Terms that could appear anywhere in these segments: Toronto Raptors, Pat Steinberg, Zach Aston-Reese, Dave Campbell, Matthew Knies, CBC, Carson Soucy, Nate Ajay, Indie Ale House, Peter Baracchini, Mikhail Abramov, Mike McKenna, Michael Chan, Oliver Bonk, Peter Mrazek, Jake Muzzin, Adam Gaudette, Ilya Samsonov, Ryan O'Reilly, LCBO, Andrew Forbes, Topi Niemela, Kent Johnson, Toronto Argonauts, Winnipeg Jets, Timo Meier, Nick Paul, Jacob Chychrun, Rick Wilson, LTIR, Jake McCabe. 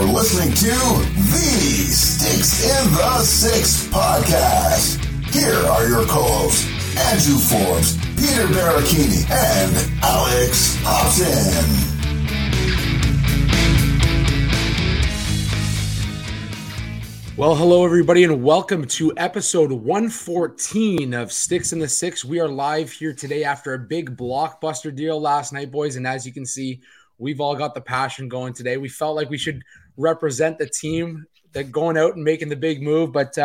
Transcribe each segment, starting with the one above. You're listening to the Sticks in the Six podcast. Here are your co-hosts, Andrew Forbes, Peter Baracchini, and Alex Hobson. Well, hello, everybody, and welcome to episode 114 of Sticks in the Six. We are live here today after a big blockbuster deal last night, boys. And as you can see, we've all got the passion going today. We felt like we should represent the team that going out and making the big move. But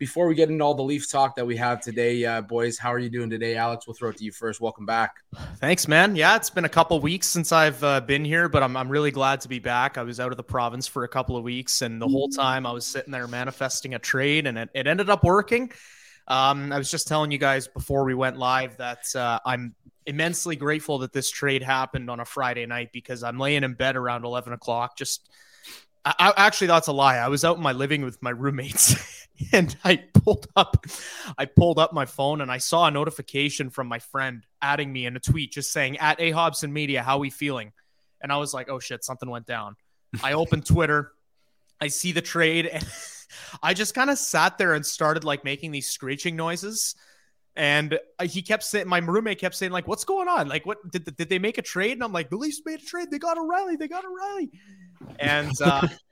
before we get into all the Leaf talk that we have today, boys, how are you doing today? Alex, we'll throw it to you first. Welcome back. Thanks, man. Yeah, it's been a couple weeks since I've been here, but I'm really glad to be back. I was out of the province for a couple of weeks, and the whole time I was sitting there manifesting a trade, and it ended up working. I was just telling you guys before we went live that I'm immensely grateful that this trade happened on a Friday night, because I'm laying in bed around 11 o'clock just... Actually, that's a lie. I was out in my living with my roommates and I pulled up my phone and I saw a notification from my friend adding me in a tweet just saying at A Hobson Media, how we feeling? And I was like, oh shit, something went down. I opened Twitter. I see the trade. And I just kind of sat there and started like making these screeching noises. And my roommate kept saying like, what's going on? Like, what did they make a trade? And I'm like, the Leafs made a trade. They got O'Reilly. And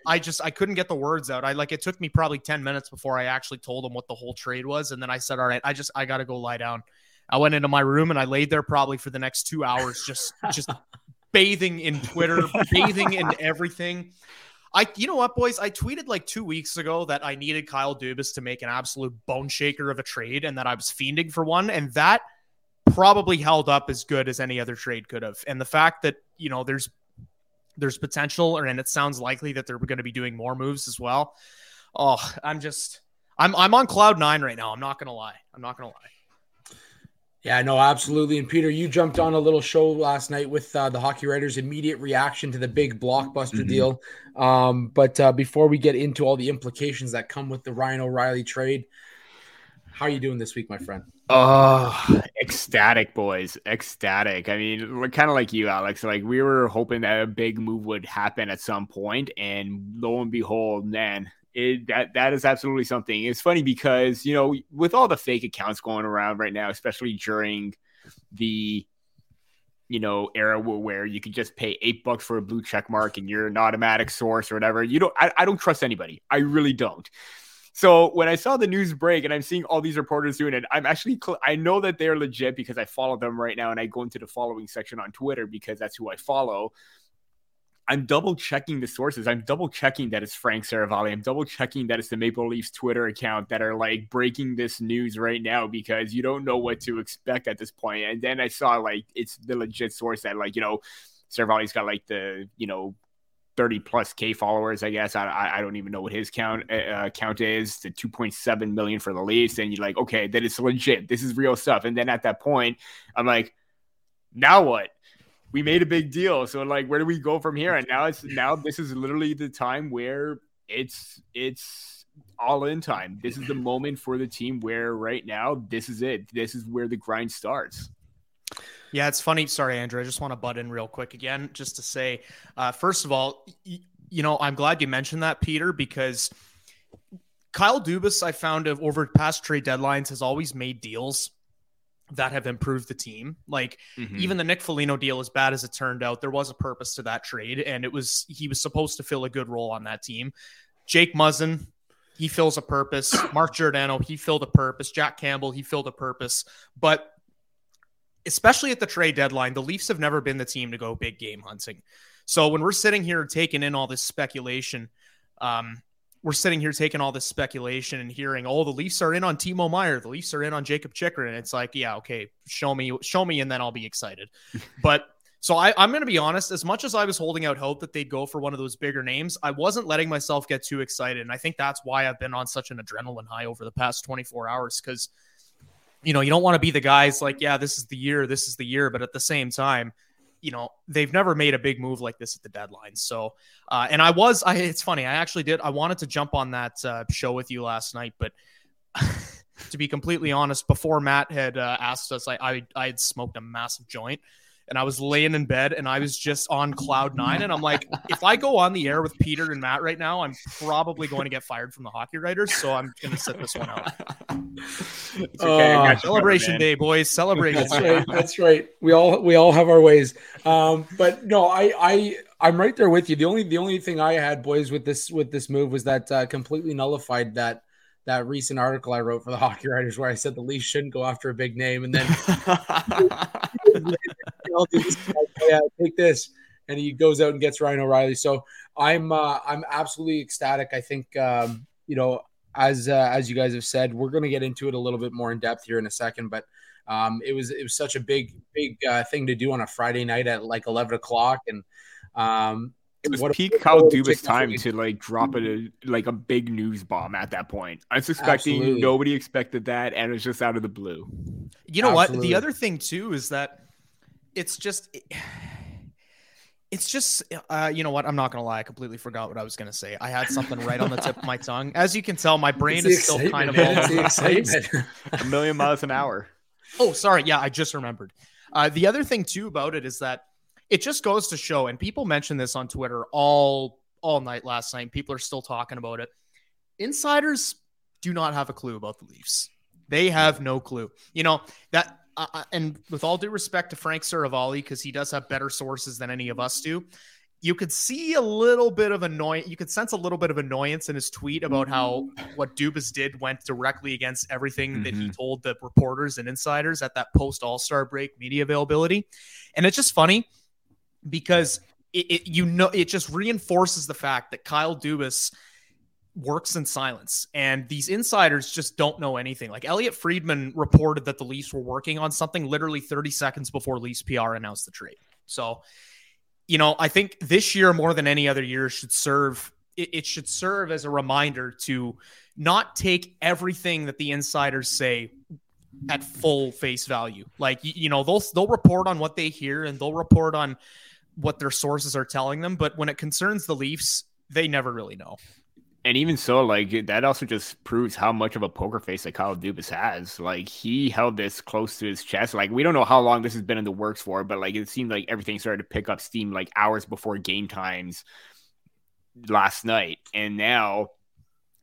I couldn't get the words out. It took me probably 10 minutes before I actually told him what the whole trade was. And then I said, all right, I got to go lie down. I went into my room and I laid there probably for the next 2 hours, just bathing in Twitter, bathing in everything. You know what, boys? I tweeted like 2 weeks ago that I needed Kyle Dubas to make an absolute bone shaker of a trade and that I was fiending for one. And that probably held up as good as any other trade could have. And the fact that, you know, there's potential, and it sounds likely that they're going to be doing more moves as well. Oh, I'm on cloud nine right now. I'm not going to lie. Yeah, no, absolutely. And Peter, you jumped on a little show last night with the Hockey Writers' immediate reaction to the big blockbuster deal. But before we get into all the implications that come with the Ryan O'Reilly trade, how are you doing this week, my friend? Oh, ecstatic, boys. Ecstatic. I mean, we're kind of like you, Alex. Like, we were hoping that a big move would happen at some point, and lo and behold, man, that is absolutely something. It's funny because, you know, with all the fake accounts going around right now, especially during the, you know, era where you could just pay $8 for a blue check mark and you're an automatic source or whatever, I don't trust anybody. I really don't. So when I saw the news break and I'm seeing all these reporters doing it, I'm actually, I know that they're legit because I follow them right now and I go into the following section on Twitter because that's who I follow. I'm double checking the sources. I'm double checking that it's Frank Seravalli. I'm double checking that it's the Maple Leafs Twitter account that are like breaking this news right now, because you don't know what to expect at this point. And then I saw like, it's the legit source that like, you know, Seravalli's got like the, you know, 30 plus K followers, I guess. I don't even know what his count is. The 2.7 million for the Leafs. And you're like, okay, that is legit. This is real stuff. And then at that point, I'm like, now what? We made a big deal. So like, where do we go from here? And now this is literally the time where it's all in time. This is the moment for the team where right now, this is it. This is where the grind starts. Yeah, it's funny. Sorry, Andrew. I just want to butt in real quick again, just to say, first of all, you know, I'm glad you mentioned that, Peter, because Kyle Dubas, I found over past trade deadlines, has always made deals that have improved the team. Like even the Nick Foligno deal, as bad as it turned out, there was a purpose to that trade, and he was supposed to fill a good role on that team. Jake Muzzin, he fills a purpose. Mark Giordano, he filled a purpose. Jack Campbell, he filled a purpose. But especially at the trade deadline, the Leafs have never been the team to go big game hunting. So when we're sitting here taking in all this speculation, and hearing, oh, the Leafs are in on Timo Meier, the Leafs are in on Jacob Chychrun, and it's like, yeah, okay, show me, and then I'll be excited. But so I'm going to be honest, as much as I was holding out hope that they'd go for one of those bigger names, I wasn't letting myself get too excited. And I think that's why I've been on such an adrenaline high over the past 24 hours, because you know, you don't want to be the guys like, yeah, this is the year. But at the same time, you know, they've never made a big move like this at the deadline. So, and it's funny. I actually did. I wanted to jump on that show with you last night, but to be completely honest, before Matt had asked us, I had smoked a massive joint. and I was laying in bed and I was just on cloud nine. And I'm like, if I go on the air with Peter and Matt right now, I'm probably going to get fired from the Hockey Writers. So I'm going to set this one out. It's okay. Celebration day, boys. Celebration. That's right. That's right. We all have our ways. But no, I'm right there with you. The only thing I had, boys, with this move was that completely nullified that recent article I wrote for the Hockey Writers where I said the Leafs shouldn't go after a big name, and then take this, and he goes out and gets Ryan O'Reilly. So I'm absolutely ecstatic. I think as you guys have said, we're going to get into it a little bit more in depth here in a second, but it was such a big thing to do on a Friday night at like 11:00, and it was peak Kyle Dubas time to like drop it a big news bomb at that point. I'm suspecting absolutely. Nobody expected that, and it's just out of the blue. You know absolutely. What? The other thing too is that it's just you know what? I'm not gonna lie, I completely forgot what I was gonna say. I had something right on the tip of my tongue. As you can tell, my brain is still kind of all a million miles an hour. Oh, sorry. Yeah, I just remembered. The other thing too about it is that it just goes to show, and people mentioned this on Twitter all night last night. People are still talking about it. Insiders do not have a clue about the Leafs. They have no clue. You know, that. And with all due respect to Frank Seravalli, because he does have better sources than any of us do, you could see a little bit of annoyance. You could sense a little bit of annoyance in his tweet about how what Dubas did went directly against everything that he told the reporters and insiders at that post All-Star break media availability. And it's just funny, because it just reinforces the fact that Kyle Dubas works in silence, and these insiders just don't know anything. Like Elliot Friedman reported that the Leafs were working on something literally 30 seconds before Leafs PR announced the trade. So, you know, I think this year more than any other year should serve as a reminder to not take everything that the insiders say at full face value. Like, you know, they'll report on what they hear, and they'll report on what their sources are telling them, but when it concerns the Leafs, they never really know. And even so, like, that also just proves how much of a poker face that Kyle Dubas has. Like, he held this close to his chest. Like, we don't know how long this has been in the works for, but like, it seemed like everything started to pick up steam like hours before game times last night. And now all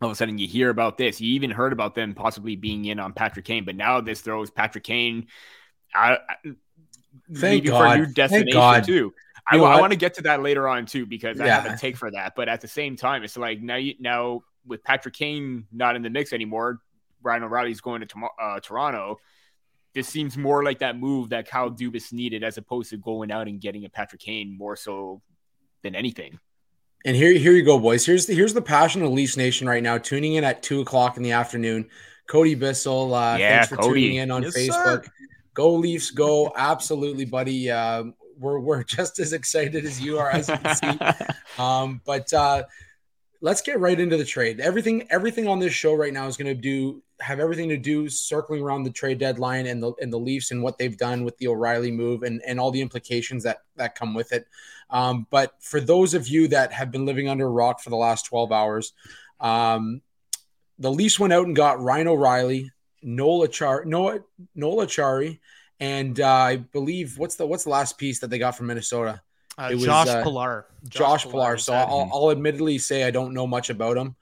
of a sudden you hear about this. You even heard about them possibly being in on Patrick Kane, but now this throws Patrick Kane out. Thank God. For a new destination too. I want to get to that later on too, because I have a take for that. But at the same time, it's like now with Patrick Kane not in the mix anymore, Ryan O'Reilly's going to Toronto. This seems more like that move that Kyle Dubas needed, as opposed to going out and getting a Patrick Kane more so than anything. And here you go, boys. Here's the passion of Leafs Nation right now. Tuning in at 2:00 in the afternoon. Cody Bissell, thanks for tuning in on Facebook. Sir. Go Leafs, go! Absolutely, buddy. We're just as excited as you are, as you can see. But let's get right into the trade. Everything on this show right now is going to have everything to do circling around the trade deadline and the Leafs and what they've done with the O'Reilly move and all the implications that come with it. But for those of you that have been living under a rock for the last 12 hours, the Leafs went out and got Ryan O'Reilly, Noel Acciari, and I believe what's the last piece that they got from Minnesota? It was Josh Pillar. So I'll admittedly say I don't know much about him.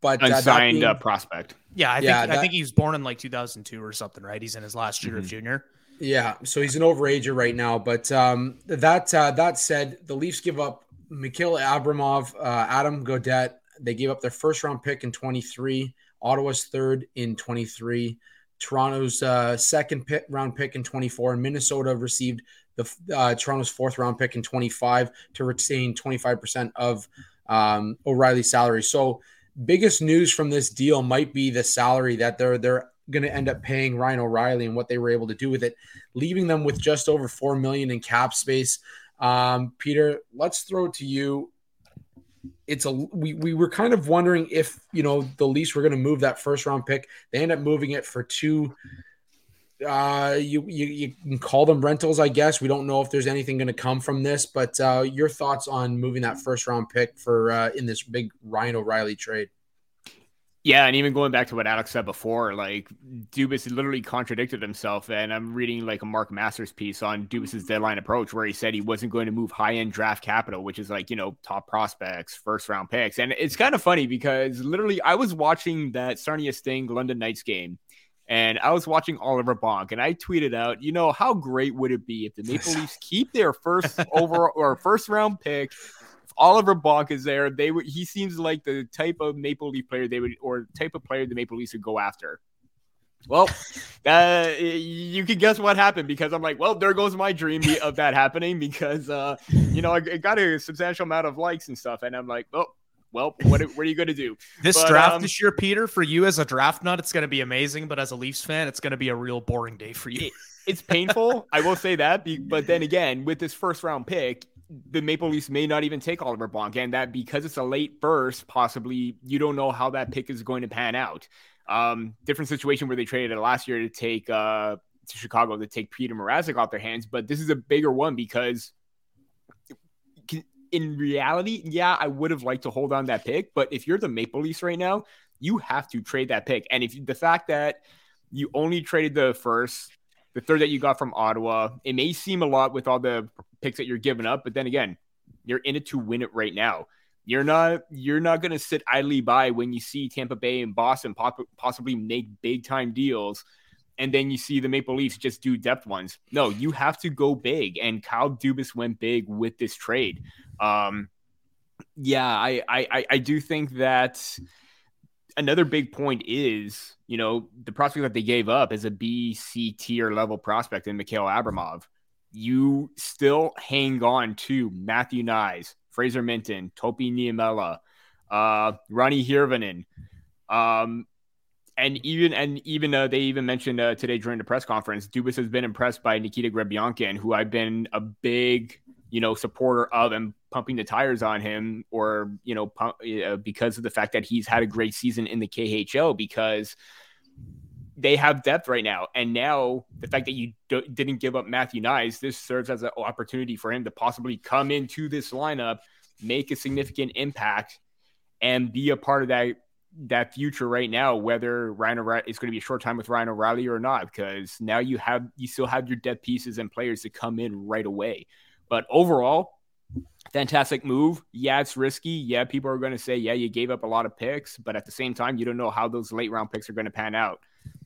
But unsigned prospect. Yeah, I think he was born in like 2002 or something, right? He's in his last year of junior. Yeah, so he's an overager right now. But that said, the Leafs give up Mikhail Abramov, Adam Gaudette. They gave up their first round pick in 23, Ottawa's third in 23, Toronto's second round pick in 24, and Minnesota received Toronto's fourth round pick in 25 to retain 25% of O'Reilly's salary. So biggest news from this deal might be the salary that they're going to end up paying Ryan O'Reilly and what they were able to do with it, leaving them with just over $4 million in cap space. Peter, let's throw to you. We were kind of wondering if, you know, the Leafs were going to move that first round pick. They end up moving it for two. You can call them rentals, I guess. We don't know if there's anything going to come from this, but your thoughts on moving that first round pick for in this big Ryan O'Reilly trade? Yeah, and even going back to what Alex said before, like Dubas literally contradicted himself. And I'm reading like a Mark Masters piece on Dubas's deadline approach where he said he wasn't going to move high-end draft capital, which is like, you know, top prospects, first-round picks. And it's kind of funny because literally I was watching that Sarnia Sting London Knights game, and I was watching Oliver Bonk, and I tweeted out, you know, how great would it be if the Maple Leafs keep their first overall or first-round pick? Oliver Bonk is there. He seems like the type of Maple Leaf player the Maple Leafs would go after. Well, you can guess what happened because I'm like, well, there goes my dream of that happening because you know, it got a substantial amount of likes and stuff, and I'm like, well, what are you going to do? This year, Peter, for you as a draft nut, it's going to be amazing. But as a Leafs fan, it's going to be a real boring day for you. It's painful. I will say that. But then again, with this first round pick, the Maple Leafs may not even take Oliver Bonk. And that because it's a late burst, possibly you don't know how that pick is going to pan out. Different situation where they traded it last year to take to Chicago to take Peter Mrazek off their hands. But this is a bigger one because in reality, yeah, I would have liked to hold on that pick, but if you're the Maple Leafs right now, you have to trade that pick. And the fact that you only traded the first, the third that you got from Ottawa, it may seem a lot with all the picks that you're giving up, but then again, you're in it to win it right now. You're not going to sit idly by when you see Tampa Bay and Boston possibly make big time deals, and then you see the Maple Leafs just do depth ones. No, you have to go big, and Kyle Dubas went big with this trade. I do think that another big point is, you know, the prospect that they gave up is a B-C tier level prospect in Mikhail Abramov. You still hang on to Matthew Knies, Fraser Minton, Topi Niemela, Ronnie Hirvonen, And they even mentioned today during the press conference, Dubas has been impressed by Nikita Grebyankin, who I've been a big, you know, supporter of and pumping the tires on him, or, you know, because of the fact that he's had a great season in the KHL because they have depth right now. And now the fact that you didn't give up Matthew Knies, this serves as an opportunity for him to possibly come into this lineup, make a significant impact, and be a part of that future right now, whether Ryan O'Reilly, it's going to be a short time with Ryan O'Reilly or not, because now you still have your depth pieces and players to come in right away. But overall, fantastic move. Yeah, it's risky. Yeah, people are going to say, yeah, you gave up a lot of picks, but at the same time, you don't know how those late round picks are going to pan out.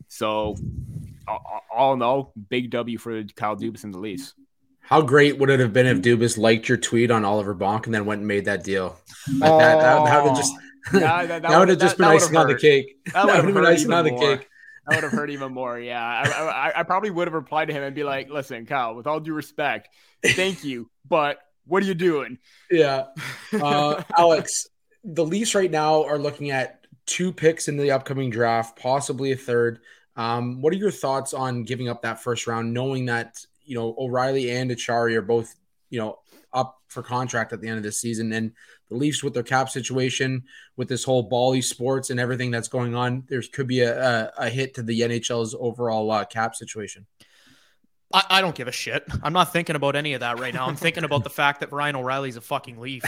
So all in all, big W for Kyle Dubas and the Leafs. How great would it have been if Dubas liked your tweet on Oliver Bonk and then went and made that deal? That would have just been icing on the cake. That would have been icing on the cake. That would have hurt even more. Yeah, I probably would have replied to him and be like, "Listen, Kyle, with all due respect, thank you, but what are you doing?" Yeah, Alex, the Leafs right now are looking at 2 picks in the upcoming draft, possibly a third. What are your thoughts on giving up that first round, knowing that you know O'Reilly and Acciari are both up for contract at the end of this season, and the Leafs with their cap situation, with this whole Bally Sports and everything that's going on, there could be a hit to the NHL's overall cap situation. I don't give a shit. I'm not thinking about any of that right now. I'm thinking about the fact that Ryan O'Reilly's a fucking Leaf.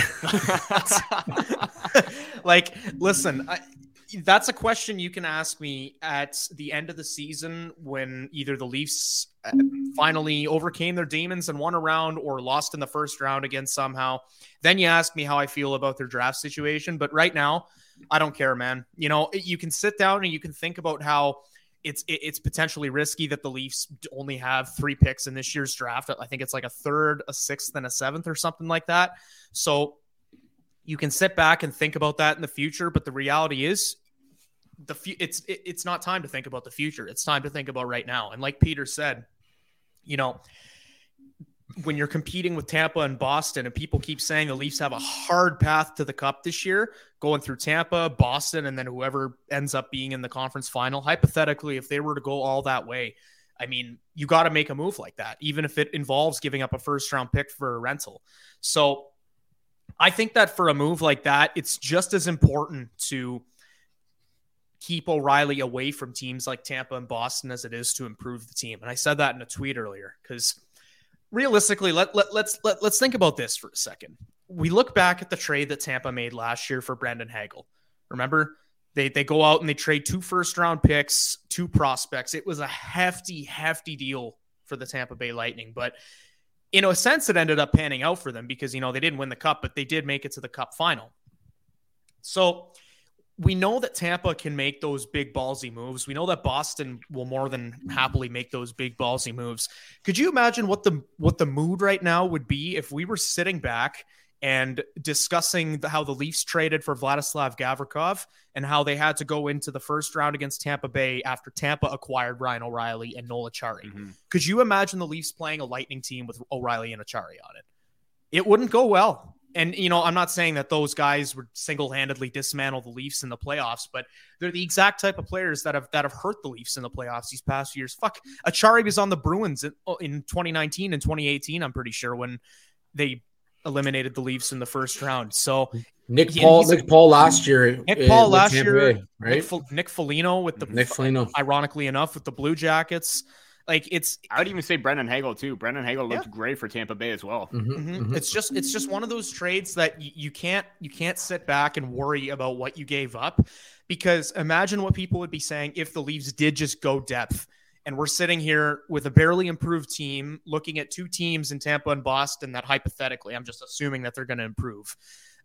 Like, listen, that's a question you can ask me at the end of the season when either the Leafs finally overcame their demons and won a round or lost in the first round again somehow. Then you ask me how I feel about their draft situation. But right now, I don't care, man. You know, you can sit down and you can think about how it's potentially risky that the Leafs only have 3 picks in this year's draft. I think it's like a third, a sixth, and a seventh or something like that. So you can sit back and think about that in the future. But the reality is, it's not time to think about the future. It's time to think about right now. And like Peter said, you know, when you're competing with Tampa and Boston, and people keep saying the Leafs have a hard path to the cup this year, going through Tampa, Boston, and then whoever ends up being in the conference final, hypothetically, if they were to go all that way, I mean, you got to make a move like that, even if it involves giving up a first round pick for a rental. So I think that for a move like that, it's just as important to keep O'Reilly away from teams like Tampa and Boston as it is to improve the team. And I said that in a tweet earlier, because realistically, let's think about this for a second. We look back at the trade that Tampa made last year for Brandon Hagel. Remember, They go out and they trade 2 first-round picks, 2 prospects. It was a hefty deal for the Tampa Bay Lightning. But in a sense, it ended up panning out for them because, you know, they didn't win the cup, but they did make it to the cup final. So we know that Tampa can make those big ballsy moves. We know that Boston will more than happily make those big ballsy moves. Could you imagine what the mood right now would be if we were sitting back and discussing how the Leafs traded for Vladislav Gavrikov and how they had to go into the first round against Tampa Bay after Tampa acquired Ryan O'Reilly and Noel Acciari? Mm-hmm. Could you imagine the Leafs playing a Lightning team with O'Reilly and Acciari on it? It wouldn't go well. And, you know, I'm not saying that those guys would single-handedly dismantle the Leafs in the playoffs, but they're the exact type of players that have hurt the Leafs in the playoffs these past few years. Fuck, Acciari was on the Bruins in 2019 and 2018, I'm pretty sure, when they eliminated the Leafs in the first round. So Nick Paul last year, Nick Foligno, ironically enough, with the Blue Jackets. Like I would even say Brandon Hagel too. Brandon Hagel looked great for Tampa Bay as well. Mm-hmm, mm-hmm. It's just one of those trades that you can't sit back and worry about what you gave up, because imagine what people would be saying if the Leafs did just go depth. And we're sitting here with a barely improved team looking at 2 teams in Tampa and Boston that hypothetically, I'm just assuming that they're going to improve,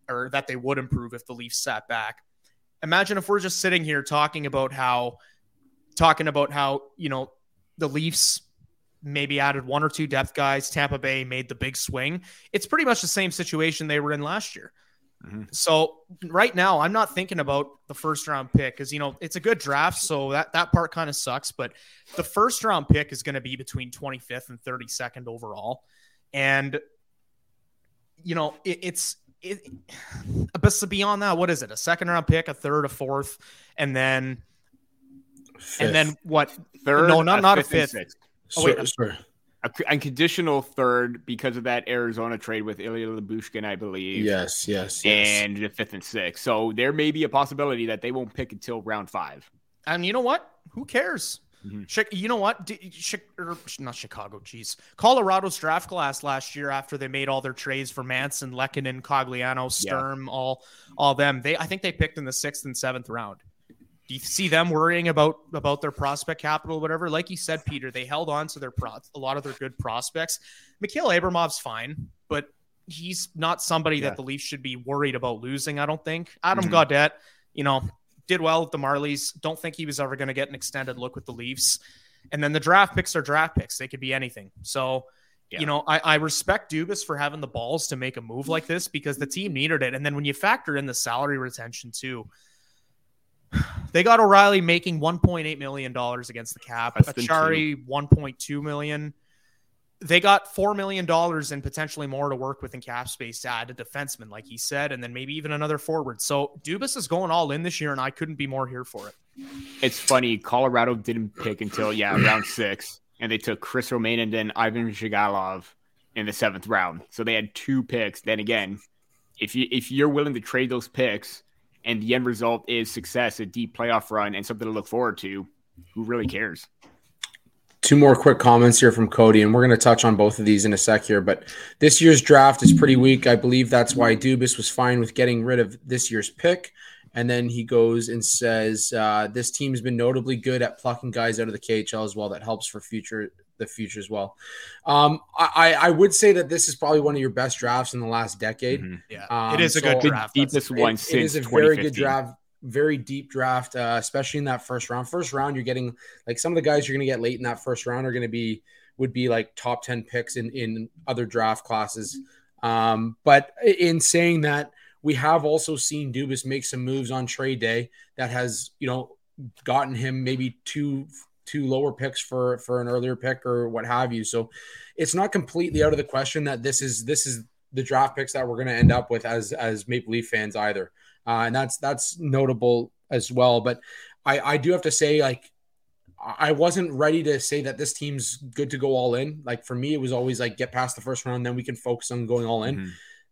or that they would improve if the Leafs sat back. Imagine if we're just sitting here talking about how, you know, the Leafs maybe added 1 or 2 depth guys. Tampa Bay made the big swing. It's pretty much the same situation they were in last year. Mm-hmm. So right now I'm not thinking about the first round pick, because, you know, it's a good draft. So that part kind of sucks, but the first round pick is going to be between 25th and 32nd overall. And, you know, but beyond that, what is it? A 2nd round pick, a 3rd, a 4th, and then, 5th. And then what? 3rd? No, not a 5th. Oh, wait, sure. A conditional 3rd because of that Arizona trade with Ilya Labushkin, I believe. Yes. And the 5th and 6th. So there may be a possibility that they won't pick until round 5. And you know what? Who cares? Mm-hmm. You know what? Not Chicago. Geez. Colorado's draft class last year, after they made all their trades for Manson, Lehkonen, Cogliano, Sturm, all them. I think they picked in the 6th and 7th round. Do you see them worrying about their prospect capital, whatever? Like you said, Peter, they held on to a lot of their good prospects. Mikhail Abramov's fine, but he's not somebody that the Leafs should be worried about losing, I don't think. Adam Gaudette, you know, did well with the Marlies. Don't think he was ever going to get an extended look with the Leafs. And then the draft picks are draft picks. They could be anything. So, you know, I respect Dubas for having the balls to make a move like this, because the team needed it. And then when you factor in the salary retention too, they got O'Reilly making $1.8 million against the cap. Acciari, $1.2 million. They got $4 million and potentially more to work with in cap space to add a defenseman, like he said, and then maybe even another forward. So Dubas is going all in this year, and I couldn't be more here for it. It's funny. Colorado didn't pick until, round 6, and they took Chris Romain and then Ivan Shigalov in the 7th round. So they had 2 picks. Then again, if you're willing to trade those picks, and the end result is success, a deep playoff run, and something to look forward to, who really cares? 2 more quick comments here from Cody, and we're going to touch on both of these in a sec here, but this year's draft is pretty weak. I believe that's why Dubas was fine with getting rid of this year's pick. And then he goes and says, this team's been notably good at plucking guys out of the KHL as well. That helps for the future as well. I would say that this is probably one of your best drafts in the last decade. Mm-hmm. Yeah, it is a good draft. Deepest one since 2015. It is a very good draft, very deep draft, especially in that first round. First round, you're getting like some of the guys you're going to get late in that first round are going to would be like top 10 picks in other draft classes. But in saying that, we have also seen Dubas make some moves on trade day that has, you know, gotten him maybe two lower picks for an earlier pick or what have you. So it's not completely out of the question that this is the draft picks that we're going to end up with as Maple Leaf fans either. And that's notable as well. But I do have to say, like, I wasn't ready to say that this team's good to go all in. Like, for me, it was always like get past the first round, then we can focus on going all in. Mm-hmm.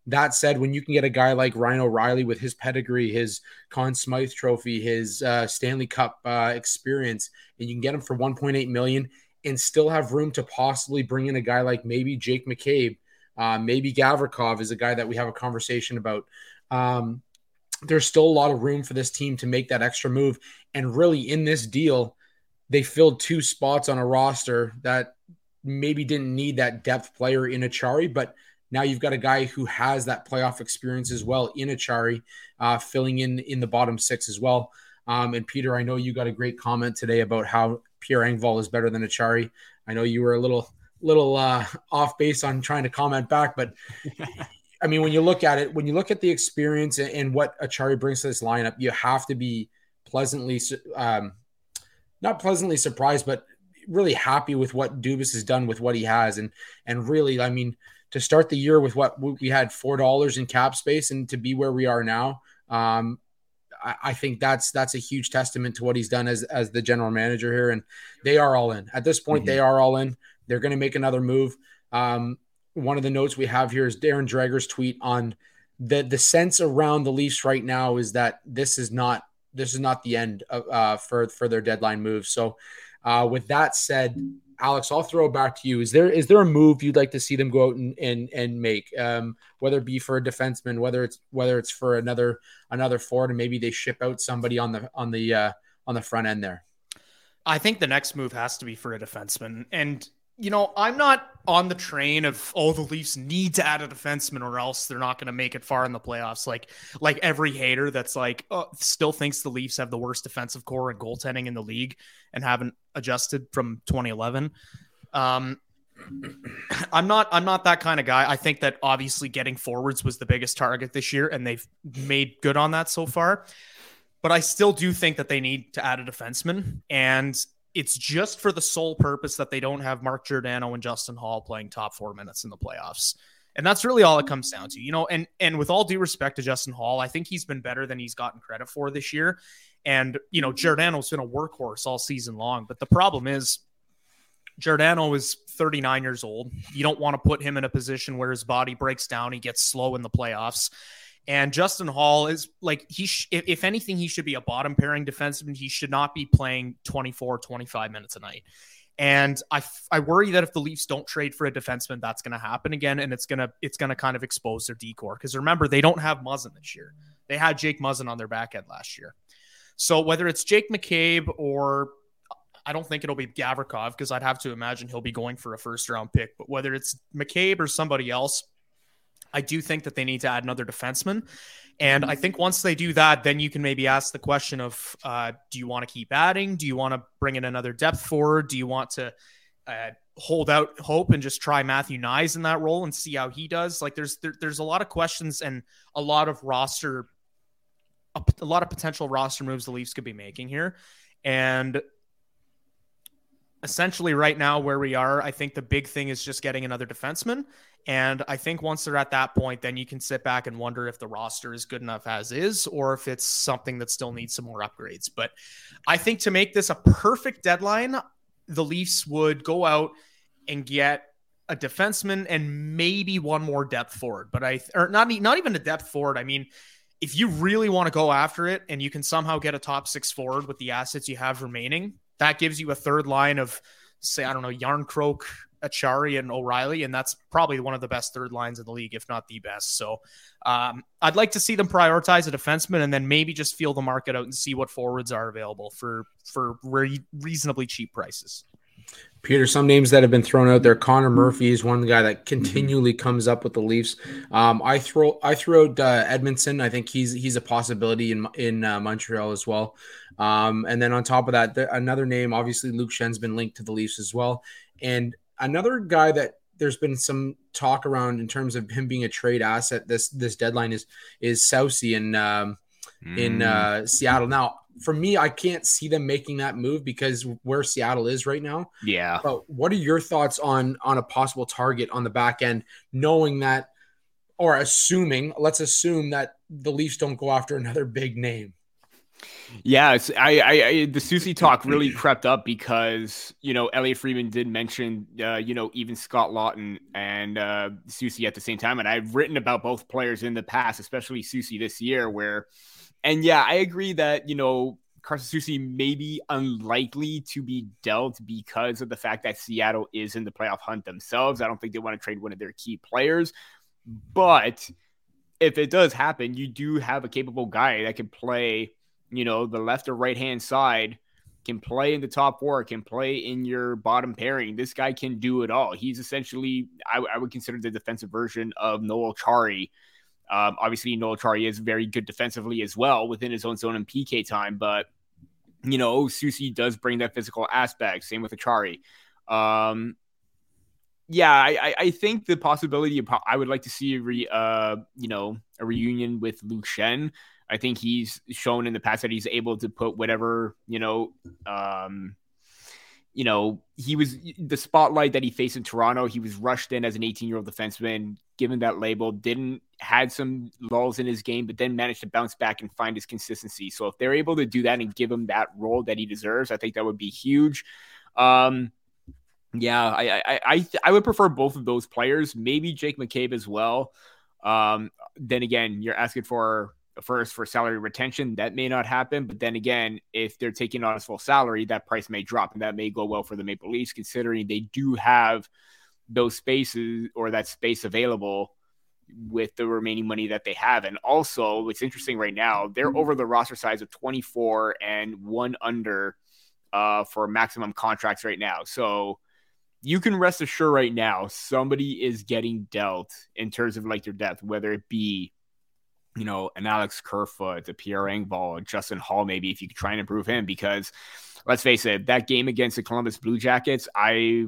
That said, when you can get a guy like Ryan O'Reilly with his pedigree, his Conn Smythe Trophy, his Stanley Cup experience, and you can get him for $1.8 million and still have room to possibly bring in a guy like maybe Jake McCabe, maybe Gavrikov is a guy that we have a conversation about. there's still a lot of room for this team to make that extra move. And really in this deal, they filled two spots on a roster that maybe didn't need that depth player in Acciari, but now you've got a guy who has that playoff experience as well in Acciari, filling in the bottom six as well. And Peter, I know you got a great comment today about how Pierre Engvall is better than Acciari. I know you were a little off base on trying to comment back, but I mean, when you look at it, when you look at the experience and what Acciari brings to this lineup, you have to be pleasantly, not pleasantly surprised, but really happy with what Dubas has done with what he has. And really, I mean, to start the year with what we had $4 in cap space and to be where we are now, I think that's a huge testament to what he's done as the general manager here. And they are all in at this point. Mm-hmm. They are all in. They're going to make another move. One of the notes we have here is Darren Dreger's tweet on the sense around the Leafs right now is that this is not the end of, for their deadline move. So with that said, Alex, I'll throw it back to you. Is there a move you'd like to see them go out and make, whether it be for a defenseman, whether it's for another forward, and maybe they ship out somebody on the front end there? I think the next move has to be for a defenseman. And, you know, I'm not on the train of, oh, the Leafs need to add a defenseman or else they're not going to make it far in the playoffs. Like every hater that's like, oh, still thinks the Leafs have the worst defensive core and goaltending in the league and haven't adjusted from 2011. I'm not that kind of guy. I think that obviously getting forwards was the biggest target this year, and they've made good on that so far. But I still do think that they need to add a defenseman, and it's just for the sole purpose that they don't have Mark Giordano and Justin Hall playing top 4 minutes in the playoffs. And that's really all it comes down to, you know, and with all due respect to Justin Hall, I think he's been better than he's gotten credit for this year. And, you know, Giordano's been a workhorse all season long, but the problem is Giordano is 39 years old. You don't want to put him in a position where his body breaks down. He gets slow in the playoffs. And Justin Hall is like, if anything, he should be a bottom pairing defenseman. He should not be playing 24, 25 minutes a night. And I worry that if the Leafs don't trade for a defenseman, that's going to happen again. And it's going to kind of expose their decor. Because remember, they don't have Muzzin this year. They had Jake Muzzin on their back end last year. So whether it's Jake McCabe or I don't think it'll be Gavrikov, because I'd have to imagine he'll be going for a first round pick. But whether it's McCabe or somebody else, I do think that they need to add another defenseman. And I think once they do that, then you can maybe ask the question of, do you want to keep adding? Do you want to bring in another depth forward? Do you want to hold out hope and just try Matthew Knies in that role and see how he does? Like there's a lot of questions and a lot of potential roster moves the Leafs could be making here. And essentially right now where we are, I think the big thing is just getting another defenseman. And I think once they're at that point, then you can sit back and wonder if the roster is good enough as is, or if it's something that still needs some more upgrades. But I think to make this a perfect deadline, the Leafs would go out and get a defenseman and maybe one more depth forward, but not even a depth forward. I mean, if you really want to go after it and you can somehow get a top six forward with the assets you have remaining, that gives you a third line of, say, I don't know, Yarncroke, Acciari, and O'Reilly, and that's probably one of the best third lines in the league, if not the best. So I'd like to see them prioritize a defenseman and then maybe just feel the market out and see what forwards are available for reasonably cheap prices. Peter, some names that have been thrown out there. Connor Murphy is one guy that continually comes up with the Leafs. I threw out Edmondson. I think he's a possibility in Montreal as well. And then on top of that, another name, obviously Luke Schenn's been linked to the Leafs as well. And another guy that there's been some talk around in terms of him being a trade asset this deadline is Soucy in Seattle. Now, for me, I can't see them making that move because where Seattle is right now. Yeah. But what are your thoughts on a possible target on the back end, knowing that, or let's assume that the Leafs don't go after another big name? Yes, the Soucy talk really crept up because, you know, Elliot Friedman did mention, you know, even Scott Laughton and Soucy at the same time. And I've written about both players in the past, especially Soucy this year, and yeah, I agree that, you know, Carson Soucy may be unlikely to be dealt because of the fact that Seattle is in the playoff hunt themselves. I don't think they want to trade one of their key players, but if it does happen, you do have a capable guy that can play, you know, the left or right-hand side, can play in the top four, can play in your bottom pairing. This guy can do it all. He's essentially, I would consider the defensive version of Noel Acciari. Obviously, Noel Acciari is very good defensively as well within his own zone and PK time, but, you know, Soucy does bring that physical aspect. Same with Acciari. Yeah, I think the possibility of, I would like to see a reunion with Luke Schenn. I think he's shown in the past that he's able to put whatever, he was the spotlight that he faced in Toronto. He was rushed in as an 18-year-old defenseman, given that label, had some lulls in his game, but then managed to bounce back and find his consistency. So if they're able to do that and give him that role that he deserves, I think that would be huge. I would prefer both of those players, maybe Jake McCabe as well. Then again, you're asking for salary retention. That may not happen. But then again, if they're taking on his full salary, that price may drop, and that may go well for the Maple Leafs, considering they do have those spaces or that space available with the remaining money that they have. And also, what's interesting right now, they're over the roster size of 24 and one under for maximum contracts right now. So you can rest assured right now, somebody is getting dealt in terms of like their depth, whether it be, you know, an Alex Kerfoot, a Pierre Engvall, Justin Hall, maybe if you could try and improve him, because let's face it, that game against the Columbus Blue Jackets, I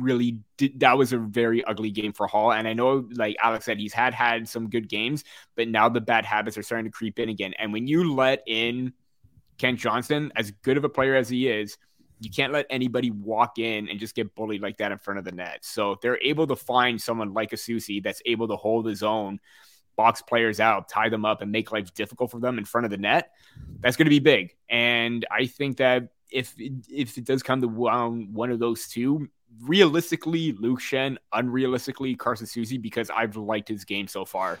really did. That was a very ugly game for Hall. And I know, like Alex said, he's had some good games, but now the bad habits are starting to creep in again. And when you let in Kent Johnson, as good of a player as he is, you can't let anybody walk in and just get bullied like that in front of the net. So if they're able to find someone like a Soucy that's able to hold his own, box players out, tie them up, and make life difficult for them in front of the net, that's going to be big. And I think that if it does come to one of those two, realistically, Luke Schenn, unrealistically, Carson Soucy, because I've liked his game so far.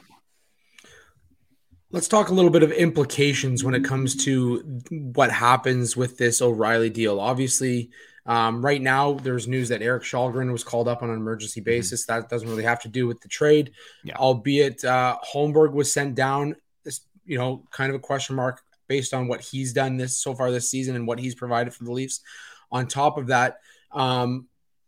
Let's talk a little bit of implications when it comes to what happens with this O'Reilly deal. Obviously, right now there's news that Eric Källgren was called up on an emergency basis. That doesn't really have to do with the trade, albeit Holmberg was sent down. This, you know, kind of a question mark based on what he's done so far this season and what he's provided for the Leafs. On top of that,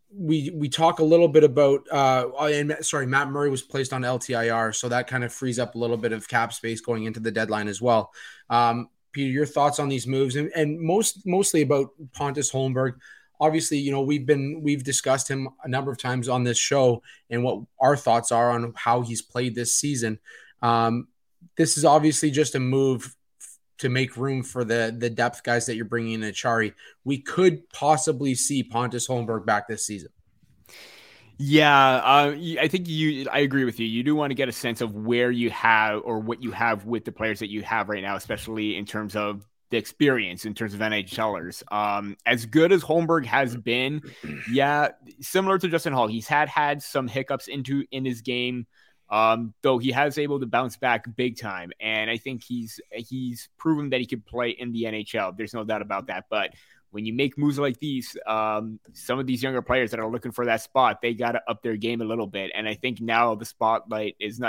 we talk a little bit about Matt Murray was placed on LTIR, so that kind of frees up a little bit of cap space going into the deadline as well. Peter, your thoughts on these moves and mostly about Pontus Holmberg. Obviously, you know, we've discussed him a number of times on this show and what our thoughts are on how he's played this season. This is obviously just a move to make room for the depth guys that you're bringing in Acciari. We could possibly see Pontus Holmberg back this season. Yeah, I think I agree with you. You do want to get a sense of where you have or what you have with the players that you have right now, especially in terms of the experience, in terms of NHLers. As good as Holmberg has been, similar to Justin Hall, he's had some hiccups in his game. Though he has able to bounce back big time, and I think he's proven that he could play in the NHL. There's no doubt about that. But when you make moves like these, some of these younger players that are looking for that spot, they got to up their game a little bit. And I think now the spotlight is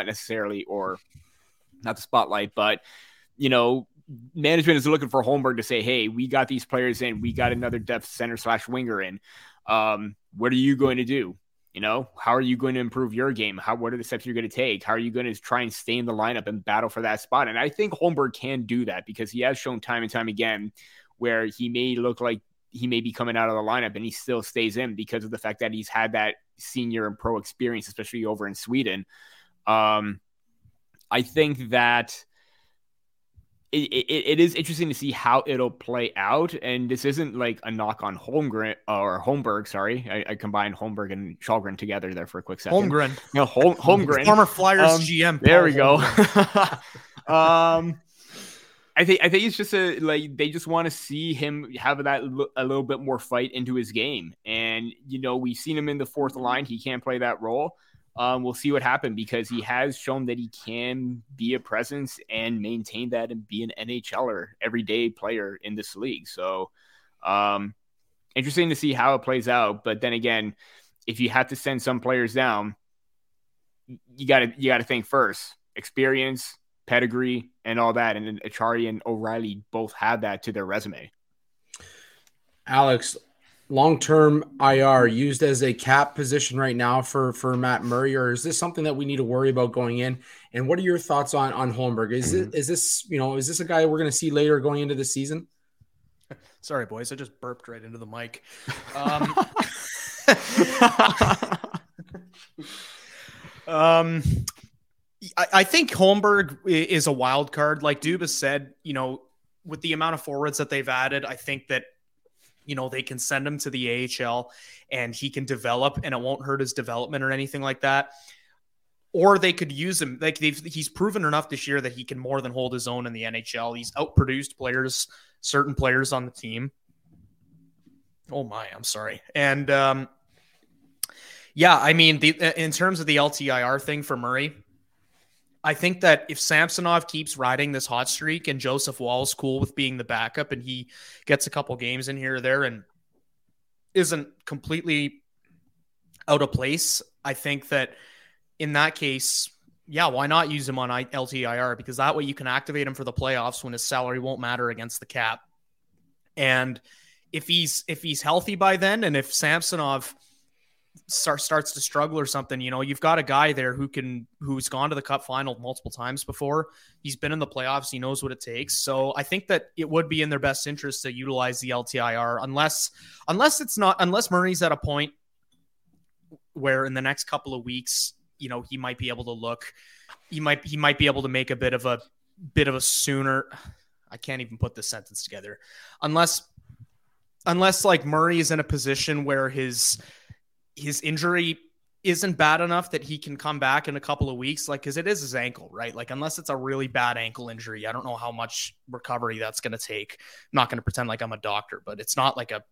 management is looking for Holmberg to say, "Hey, we got these players in. We got another depth center / winger in. What are you going to do? You know, how are you going to improve your game? What are the steps you're going to take? How are you going to try and stay in the lineup and battle for that spot?" And I think Holmberg can do that because he has shown time and time again where he may look like he may be coming out of the lineup and he still stays in because of the fact that he's had that senior and pro experience, especially over in Sweden. I think that it is interesting to see how it'll play out. And this isn't like a knock on Holmberg. Sorry. I combined Holmberg and Källgren together there for a quick second. Holmgren. Former Flyers GM. There we go. I think it's just they just want to see him have a little bit more fight into his game. And, you know, we've seen him in the fourth line. He can't play that role. We'll see what happens because he has shown that he can be a presence and maintain that and be an NHLer, everyday player in this league. So interesting to see how it plays out. But then again, if you have to send some players down, you got to think first. experience, pedigree, and all that. And Acciari and O'Reilly both have that to their resume. Alex, long-term IR used as a cap position right now for Matt Murray, or is this something that we need to worry about going in? And what are your thoughts on Holmberg? Is this a guy we're going to see later going into the season? Sorry, boys. I just burped right into the mic. I think Holmberg is a wild card. Like Dubas said, you know, with the amount of forwards that they've added, I think that, you know, they can send him to the AHL and he can develop and it won't hurt his development or anything like that. Or they could use him. Like he's proven enough this year that he can more than hold his own in the NHL. He's outproduced players, certain players on the team. Oh my, I'm sorry. And yeah, I mean, in terms of the LTIR thing for Murray, I think that if Samsonov keeps riding this hot streak and Joseph Wall's cool with being the backup and he gets a couple games in here or there and isn't completely out of place, I think that in that case, yeah, why not use him on LTIR? Because that way you can activate him for the playoffs when his salary won't matter against the cap. And if he's healthy by then, and if Samsonov starts to struggle or something, you know, you've got a guy there who's gone to the cup final multiple times before. He's been in the playoffs. He knows what it takes. So I think that it would be in their best interest to utilize the LTIR unless Murray's at a point where in the next couple of weeks, you know, he might be able to he might be able to make a bit of a sooner. I can't even put this sentence together. Unless like Murray is in a position where his injury isn't bad enough that he can come back in a couple of weeks, like, because it is his ankle, right? Like, unless it's a really bad ankle injury, I don't know how much recovery that's going to take. I'm not going to pretend like I'm a doctor, but it's not like a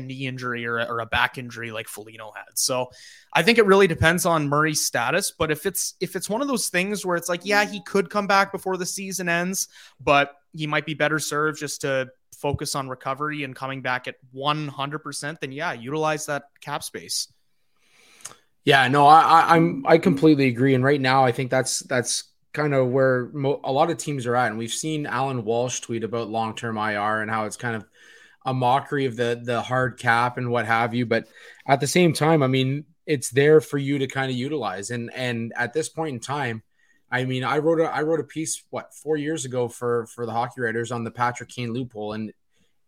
knee injury or a back injury like Foligno had. So I think it really depends on Murray's status. But if it's one of those things where it's like, yeah, he could come back before the season ends, but he might be better served just to focus on recovery and coming back at 100%, then yeah, utilize that cap space. Yeah, no, I completely agree. And right now I think that's kind of where a lot of teams are at. And we've seen Alan Walsh tweet about long-term IR and how it's kind of a mockery of the hard cap and what have you. But at the same time, I mean, it's there for you to kind of utilize. And at this point in time, I mean, I wrote a piece, 4 years ago for the Hockey Writers on the Patrick Kane loophole, and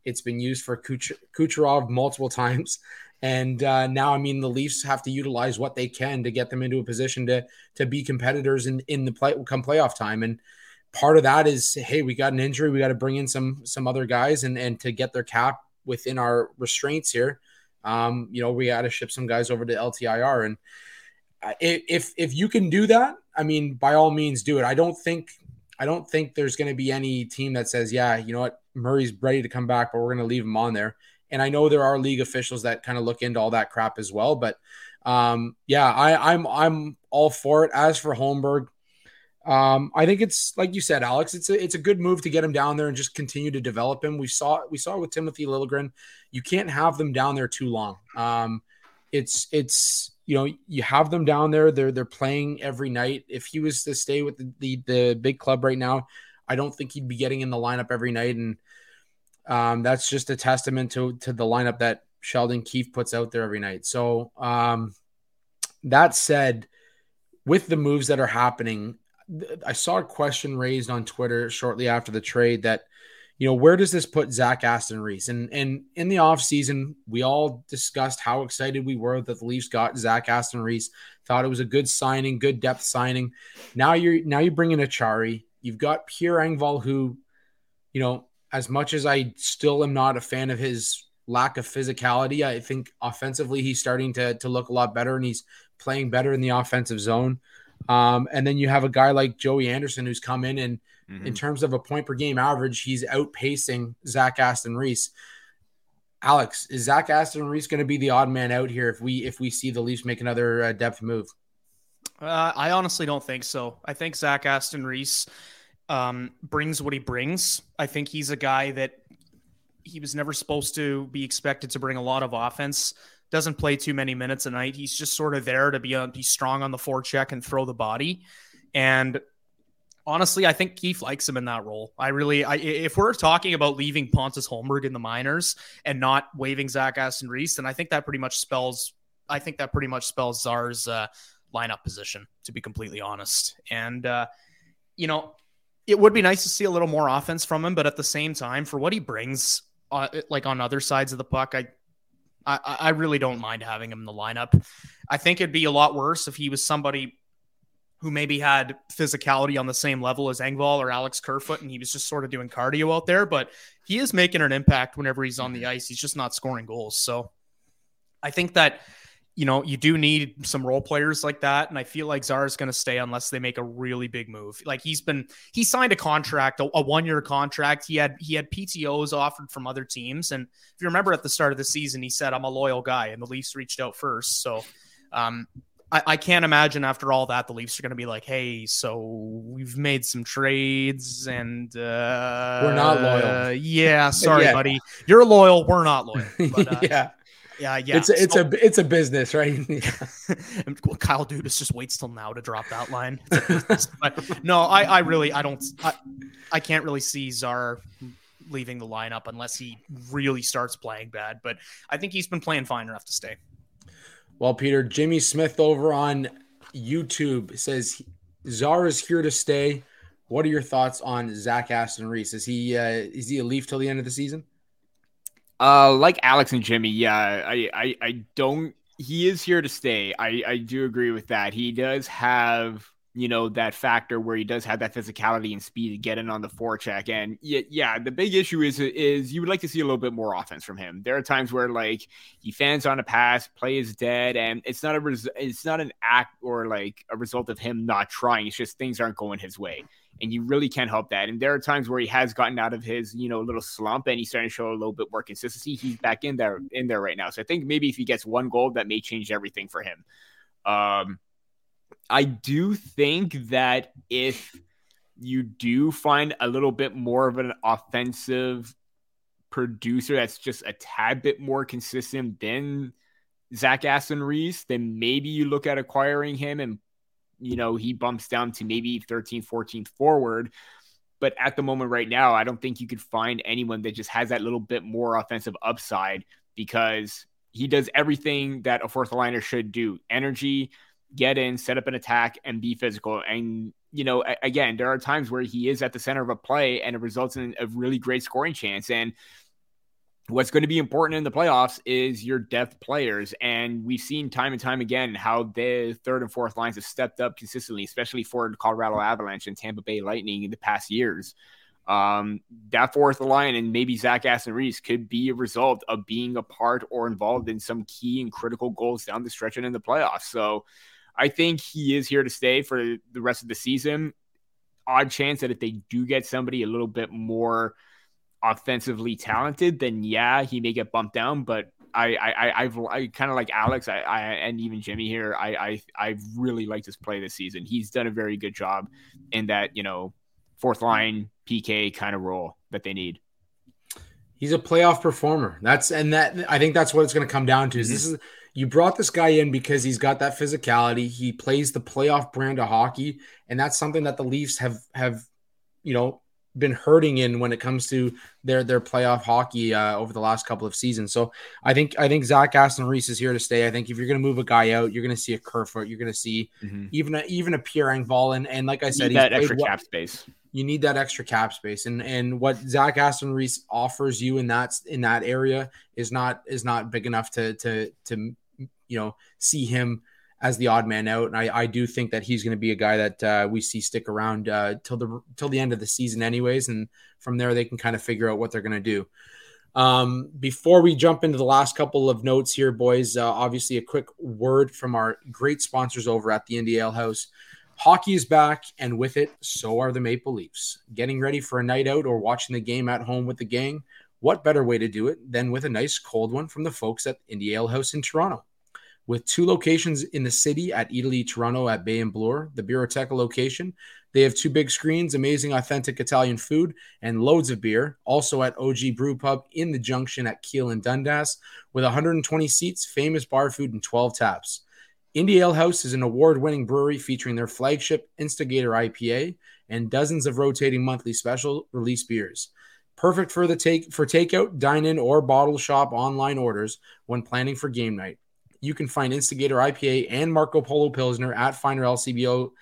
it's been used for Kucherov multiple times. And now, I mean, the Leafs have to utilize what they can to get them into a position to be competitors in the playoff time. And part of that is, hey, we got an injury. We got to bring in some other guys and to get their cap within our restraints here. You know, we got to ship some guys over to LTIR. And if you can do that, I mean, by all means, do it. I don't think there's going to be any team that says, yeah, you know what, Murray's ready to come back, but we're going to leave him on there. And I know there are league officials that kind of look into all that crap as well. But yeah, I'm all for it. As for Holmberg, I think it's like you said, Alex, it's a good move to get him down there and just continue to develop him. We saw it with Timothy Liljegren. You can't have them down there too long. It's you know, you have them down there. They're playing every night. If he was to stay with the big club right now, I don't think he'd be getting in the lineup every night. And that's just a testament to the lineup that Sheldon Keefe puts out there every night. So that said, with the moves that are happening, I saw a question raised on Twitter shortly after the trade that, you know, where does this put Zach Aston-Reese? And in the offseason, we all discussed how excited we were that the Leafs got Zach Aston-Reese. Thought it was a good signing, good depth signing. Now you bring in Acciari. You've got Pierre Engvall, who, you know, as much as I still am not a fan of his lack of physicality, I think offensively he's starting to look a lot better and he's playing better in the offensive zone. And then you have a guy like Joey Anderson who's come in and, in terms of a point per game average, he's outpacing Zach Aston-Reese. Alex, is Zach Aston-Reese going to be the odd man out here if we see the Leafs make another depth move? I honestly don't think so. I think Zach Aston-Reese brings what he brings. I think he's a guy that he was never supposed to be expected to bring a lot of offense. Doesn't play too many minutes a night. He's just sort of there to be strong on the forecheck and throw the body. And honestly, I think Keefe likes him in that role. If we're talking about leaving Pontus Holmberg in the minors and not waiving Zach Aston-Reese, then I think that pretty much spells Czar's lineup position, to be completely honest. And it would be nice to see a little more offense from him, but at the same time, for what he brings, like on other sides of the puck, I really don't mind having him in the lineup. I think it'd be a lot worse if he was somebody who maybe had physicality on the same level as Engvall or Alex Kerfoot, and he was just sort of doing cardio out there, but he is making an impact whenever he's on the ice. He's just not scoring goals. So I think that, you do need some role players like that. And I feel like Czar is going to stay unless they make a really big move. Like he signed a contract, a one-year contract. He had PTOs offered from other teams. And if you remember at the start of the season, he said, I'm a loyal guy, and the Leafs reached out first. So, I can't imagine after all that, the Leafs are going to be like, hey, so we've made some trades and we're not loyal. Yeah. Sorry, buddy. You're loyal. We're not loyal. But, Yeah. It's a business, right? Kyle Dubas just waits till now to drop that line. But no, I can't really see Czar leaving the lineup unless he really starts playing bad, but I think he's been playing fine enough to stay. Well, Peter, Jimmy Smith over on YouTube says Czar is here to stay. What are your thoughts on Zach Aston-Reese? Is he a Leaf till the end of the season? Like Alex and Jimmy, yeah, I don't. He is here to stay. I do agree with that. He does have that factor where he does have that physicality and speed to get in on the forecheck. And yeah, the big issue is you would like to see a little bit more offense from him. There are times where he fans on a pass, play is dead, and it's not an act or a result of him not trying. It's just things aren't going his way. And you really can't help that. And there are times where he has gotten out of his, little slump, and he's starting to show a little bit more consistency. He's back in there right now. So I think maybe if he gets one goal, that may change everything for him. I do think that if you do find a little bit more of an offensive producer that's just a tad bit more consistent than Zach Aston-Reese, then maybe you look at acquiring him and he bumps down to maybe 13th, 14th forward. But at the moment right now, I don't think you could find anyone that just has that little bit more offensive upside, because he does everything that a fourth liner should do. Energy, get in, set up an attack, and be physical. And, again, there are times where he is at the center of a play and it results in a really great scoring chance. And what's going to be important in the playoffs is your depth players. And we've seen time and time again how the third and fourth lines have stepped up consistently, especially for the Colorado Avalanche and Tampa Bay Lightning in the past years. That fourth line and maybe Zach Aston-Reese could be a result of being a part or involved in some key and critical goals down the stretch and in the playoffs. So I think he is here to stay for the rest of the season. Odd chance that if they do get somebody a little bit more offensively talented, then he may get bumped down. But I kind of like Alex and even Jimmy here, I really like his play this season. He's done a very good job in that, fourth line PK kind of role that they need. He's a playoff performer. I think that's what it's going to come down to. Is this is you brought this guy in because he's got that physicality. He plays the playoff brand of hockey, and that's something that the Leafs have been hurting in when it comes to their playoff hockey over the last couple of seasons. So I think Zach Aston-Reese is here to stay. I think if you're going to move a guy out, you're going to see a Kerfoot, you're going to see even a Pierre Engvall, and like I said, you need that extra cap space, and what Zach Aston-Reese offers you in that area is not big enough to see him as the odd man out. And I do think that he's going to be a guy that we see stick around till the end of the season anyways. And from there, they can kind of figure out what they're going to do. Before we jump into the last couple of notes here, boys, obviously a quick word from our great sponsors over at the Indie Ale House. Hockey is back, and with it, so are the Maple Leafs. Getting ready for a night out or watching the game at home with the gang, what better way to do it than with a nice cold one from the folks at Indie Ale House in Toronto? With two locations in the city at Italy, Toronto at Bay and Bloor, the Biroteca location. They have two big screens, amazing authentic Italian food, and loads of beer. Also at OG Brew Pub in the Junction at Keele and Dundas, with 120 seats, famous bar food, and 12 taps. Indie Ale House is an award-winning brewery featuring their flagship Instigator IPA and dozens of rotating monthly special release beers. Perfect for takeout, dine-in, or bottle shop online orders when planning for game night. You can find Instigator IPA and Marco Polo Pilsner at finer LCBOs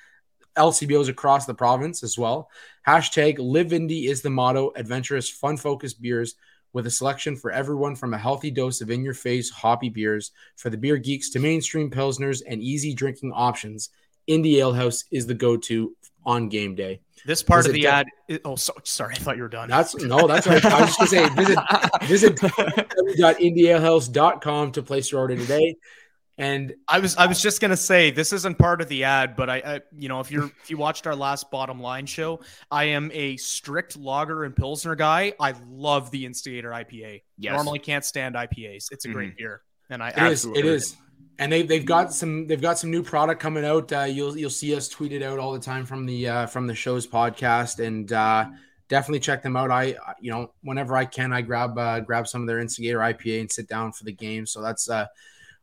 across the province as well. Hashtag Live Indie is the motto. Adventurous, fun-focused beers with a selection for everyone, from a healthy dose of in-your-face hoppy beers for the beer geeks to mainstream pilsners and easy drinking options. Indie Ale House is the go-to on game day. This part visit of the ad. Oh, sorry. I thought you were done. That's right. I was just going to say, visit www.indiealehouse.com to place your order today. And I was just going to say, this isn't part of the ad, but I if you watched our last Bottom Line show, I am a strict lager and Pilsner guy. I love the Instigator IPA. Yes. Normally can't stand IPAs. It's a great beer. And It is. And they've got some new product coming out. You'll see us tweet it out all the time from the show's podcast, and definitely check them out. Whenever I can, I grab some of their Instigator IPA and sit down for the game. So that's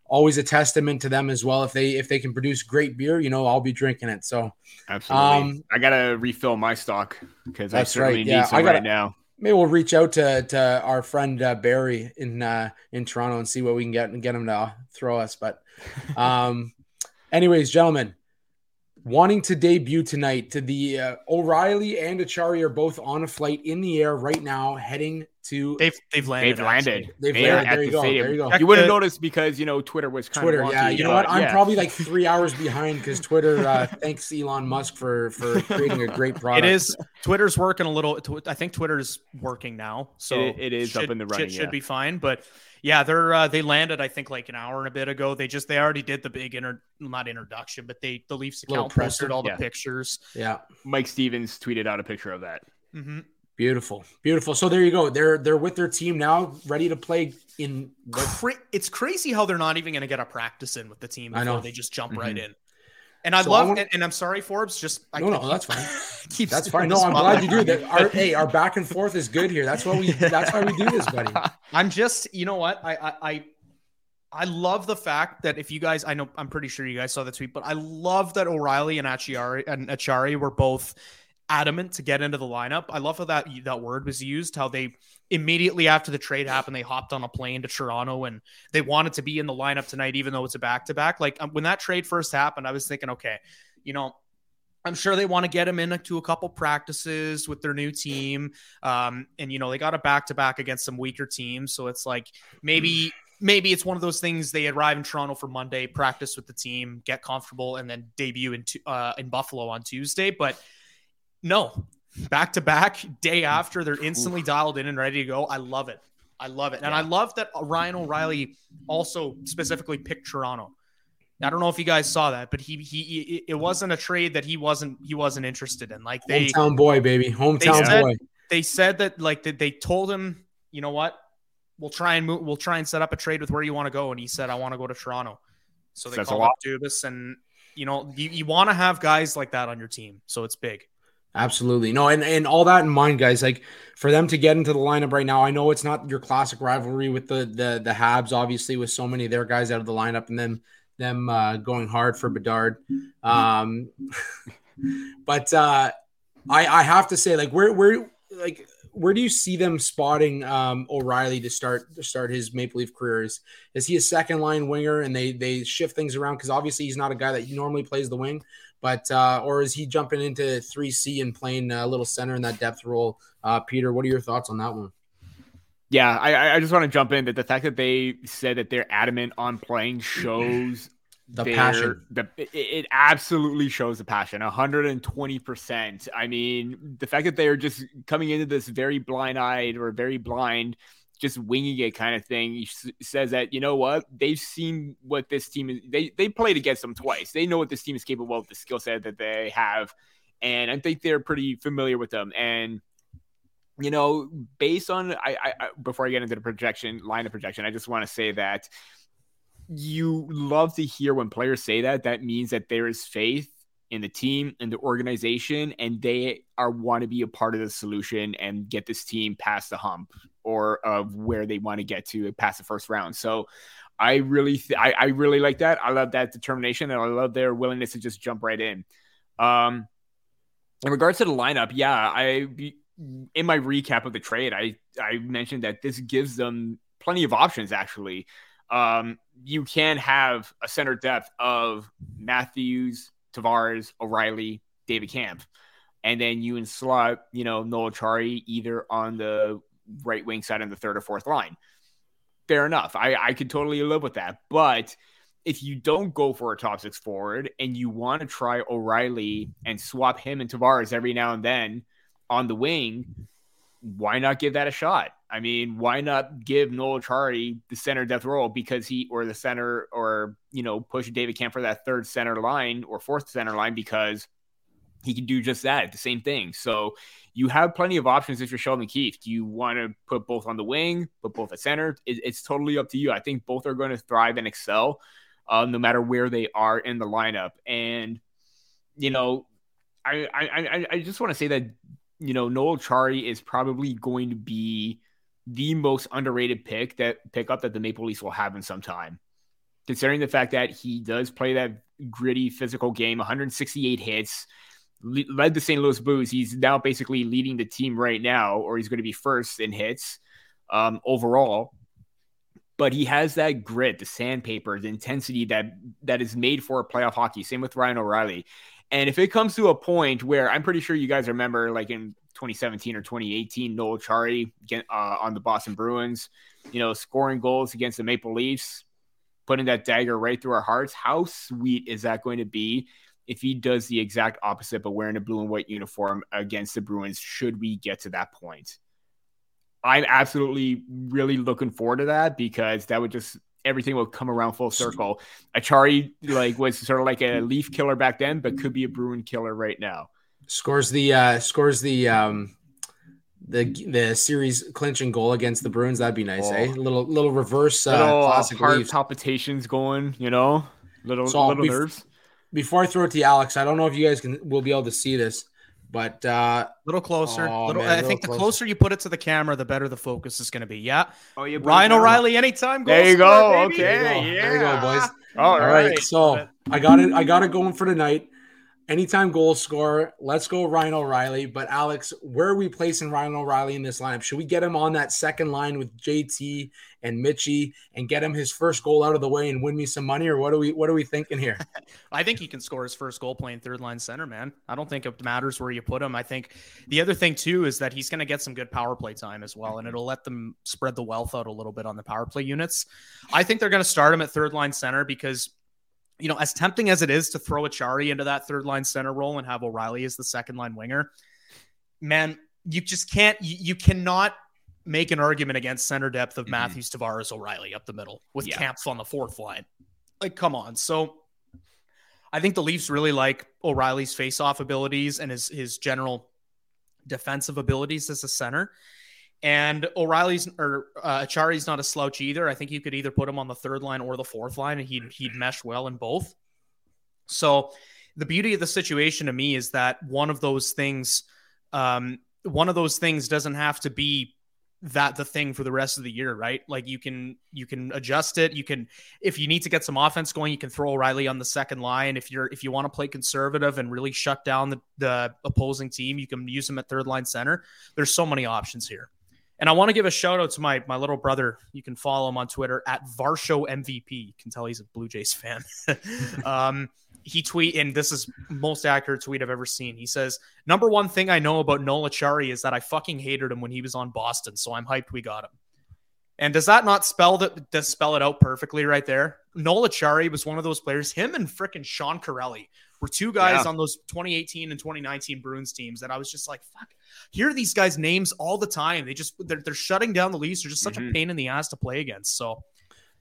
always a testament to them as well. If they can produce great beer, I'll be drinking it. So absolutely, I gotta refill my stock because I certainly need some right now. Maybe we'll reach out to our friend Barry in Toronto and see what we can get and get him to throw us. But anyways, gentlemen, wanting to debut tonight, O'Reilly and Acciari are both on a flight in the air right now, heading to. They've landed. There you go. You wouldn't notice because Twitter was kind of wonky. Yeah. You know what? I'm probably like 3 hours behind because Twitter thanks Elon Musk for creating a great product. It is. Twitter's working a little. I think Twitter's working now, so it is up in the running. It should be fine, but. Yeah, they landed, I think, like an hour and a bit ago. They already did the big introduction, but the Leafs account posted all the pictures. Yeah, Mike Stevens tweeted out a picture of that. Mm-hmm. Beautiful. So there you go. They're with their team now, ready to play. It's crazy how they're not even going to get a practice in with the team. I know, they just jump right in. And and I'm sorry, Forbes. That's fine. That's fine. No, I'm glad you do that. Our back and forth is good here. That's why we do this, buddy. I'm just, you know what? I love the fact that if you guys, I know, I'm pretty sure you guys saw the tweet, but I love that O'Reilly and Acciari were both adamant to get into the lineup. I love how that word was used, how they immediately after the trade happened, they hopped on a plane to Toronto and they wanted to be in the lineup tonight, even though it's a back-to-back. Like when that trade first happened, I was thinking, okay, I'm sure they want to get him into a couple practices with their new team. And they got a back-to-back against some weaker teams. So it's like, maybe it's one of those things. They arrive in Toronto for Monday, practice with the team, get comfortable, and then debut in Buffalo on Tuesday. But no, back-to-back, day after, they're instantly dialed in and ready to go. I love it. And I love that Ryan O'Reilly also specifically picked Toronto. I don't know if you guys saw that, but he it wasn't a trade that he wasn't interested in. Like hometown boy, baby. Hometown boy. They said that they told him, you know what? We'll try and set up a trade with where you want to go. And he said, I want to go to Toronto. So they called up Dubas, and you want to have guys like that on your team. So it's big. Absolutely. No, and all that in mind, guys, like for them to get into the lineup right now, I know it's not your classic rivalry with the Habs, obviously, with so many of their guys out of the lineup and them going hard for Bedard. But I have to say, like, where do you see them spotting O'Reilly to start his Maple Leaf career? Is he a second line winger and they shift things around? Because obviously he's not a guy that normally plays the wing, but or is he jumping into 3C and playing a little center in that depth role? Peter, what are your thoughts on that one? Yeah, I just want to jump in that the fact that they said that they're adamant on playing shows the passion. It absolutely shows the passion, 120%. I mean, the fact that they are just coming into this very blind-eyed or very blind, just winging it kind of thing, says that, you know what, they've seen what this team is. They played against them twice. They know what this team is capable of, the skill set that they have, and I think they're pretty familiar with them. And based on before I get into the projection, I just want to say that you love to hear when players say that means that there is faith in the team and the organization, and they want to be a part of the solution and get this team past the hump or of where they want to get to past the first round. So I really like that. I love that determination, and I love their willingness to just jump right in. In regards to the lineup, in my recap of the trade, I mentioned that this gives them plenty of options, actually. You can have a center depth of Matthews, Tavares, O'Reilly, David Kampf. And then you slot, Noel Acciari either on the right wing side on the third or fourth line. Fair enough. I could totally live with that. But if you don't go for a top six forward and you want to try O'Reilly and swap him and Tavares every now and then on the wing, why not give that a shot? I mean, why not give Noel Acciari the center depth role or push David Kampf for that third center line or fourth center line because he can do just that, the same thing. So you have plenty of options if you're Sheldon Keefe. Do you want to put both on the wing, put both at center? It's totally up to you. I think both are going to thrive and excel no matter where they are in the lineup. And, I just want to say that, Noel Acciari is probably going to be the most underrated pickup that the Maple Leafs will have in some time, considering the fact that he does play that gritty physical game, 168 hits, led the St. Louis Blues. He's now basically leading the team right now, or he's going to be first in hits overall. But he has that grit, the sandpaper, the intensity that is made for playoff hockey. Same with Ryan O'Reilly. And if it comes to a point where I'm pretty sure you guys remember, like in 2017 or 2018, Noel Acciari on the Boston Bruins, scoring goals against the Maple Leafs, putting that dagger right through our hearts. How sweet is that going to be if he does the exact opposite, but wearing a blue and white uniform against the Bruins, should we get to that point? I'm absolutely really looking forward to that, because that would just, everything will come around full circle. Acciari was sort of like a Leaf killer back then, but could be a Bruin killer right now. Scores the series clinching goal against the Bruins. That'd be nice, eh? Little reverse classic heart Leafs. Palpitations going, little nerves. Before I throw it to you, Alex, I don't know if you guys will be able to see this, but a little closer. The closer you put it to the camera, the better the focus is going to be. Yeah. Oh, yeah. Ryan O'Reilly, anytime. There you go. Okay. There you go, boys. All right. So I got it going for tonight. Anytime goal scorer. Let's go, Ryan O'Reilly. But Alex, where are we placing Ryan O'Reilly in this lineup? Should we get him on that second line with JT and Mitchie and get him his first goal out of the way and win me some money? Or what are we thinking here? I think he can score his first goal playing third line center, man. I don't think it matters where you put him. I think the other thing too is that he's going to get some good power play time as well, and it'll let them spread the wealth out a little bit on the power play units. I think they're going to start him at third line center because, as tempting as it is to throw Acciari into that third line center role and have O'Reilly as the second line winger, man, you just can't, you cannot make an argument against center depth of Matthews, Tavares, O'Reilly up the middle with Kampf on the fourth line. Like, come on. So I think the Leafs really like O'Reilly's face-off abilities and his general defensive abilities as a center. And Acciari's not a slouch either. I think you could either put him on the third line or the fourth line, and he'd mesh well in both. So the beauty of the situation to me is that one of those things doesn't have to be that the thing for the rest of the year, right? Like you can adjust it. You can, if you need to get some offense going, you can throw O'Reilly on the second line. If you want to play conservative and really shut down the opposing team, you can use him at third line center. There's so many options here. And I want to give a shout out to my little brother. You can follow him on Twitter at Varsho MVP. You can tell he's a Blue Jays fan. He tweet, and this is most accurate tweet I've ever seen. He says, number one thing I know about Noel Acciari is that I fucking hated him when he was on Boston. So I'm hyped we got him. And does that not spell it out perfectly right there? Noel Acciari was one of those players. Him and frickin' Sean Corelli were two guys on those 2018 and 2019 Bruins teams that I was just like, fuck, hear these guys' names all the time. They just, they're shutting down the Leafs. They're just such a pain in the ass to play against. So,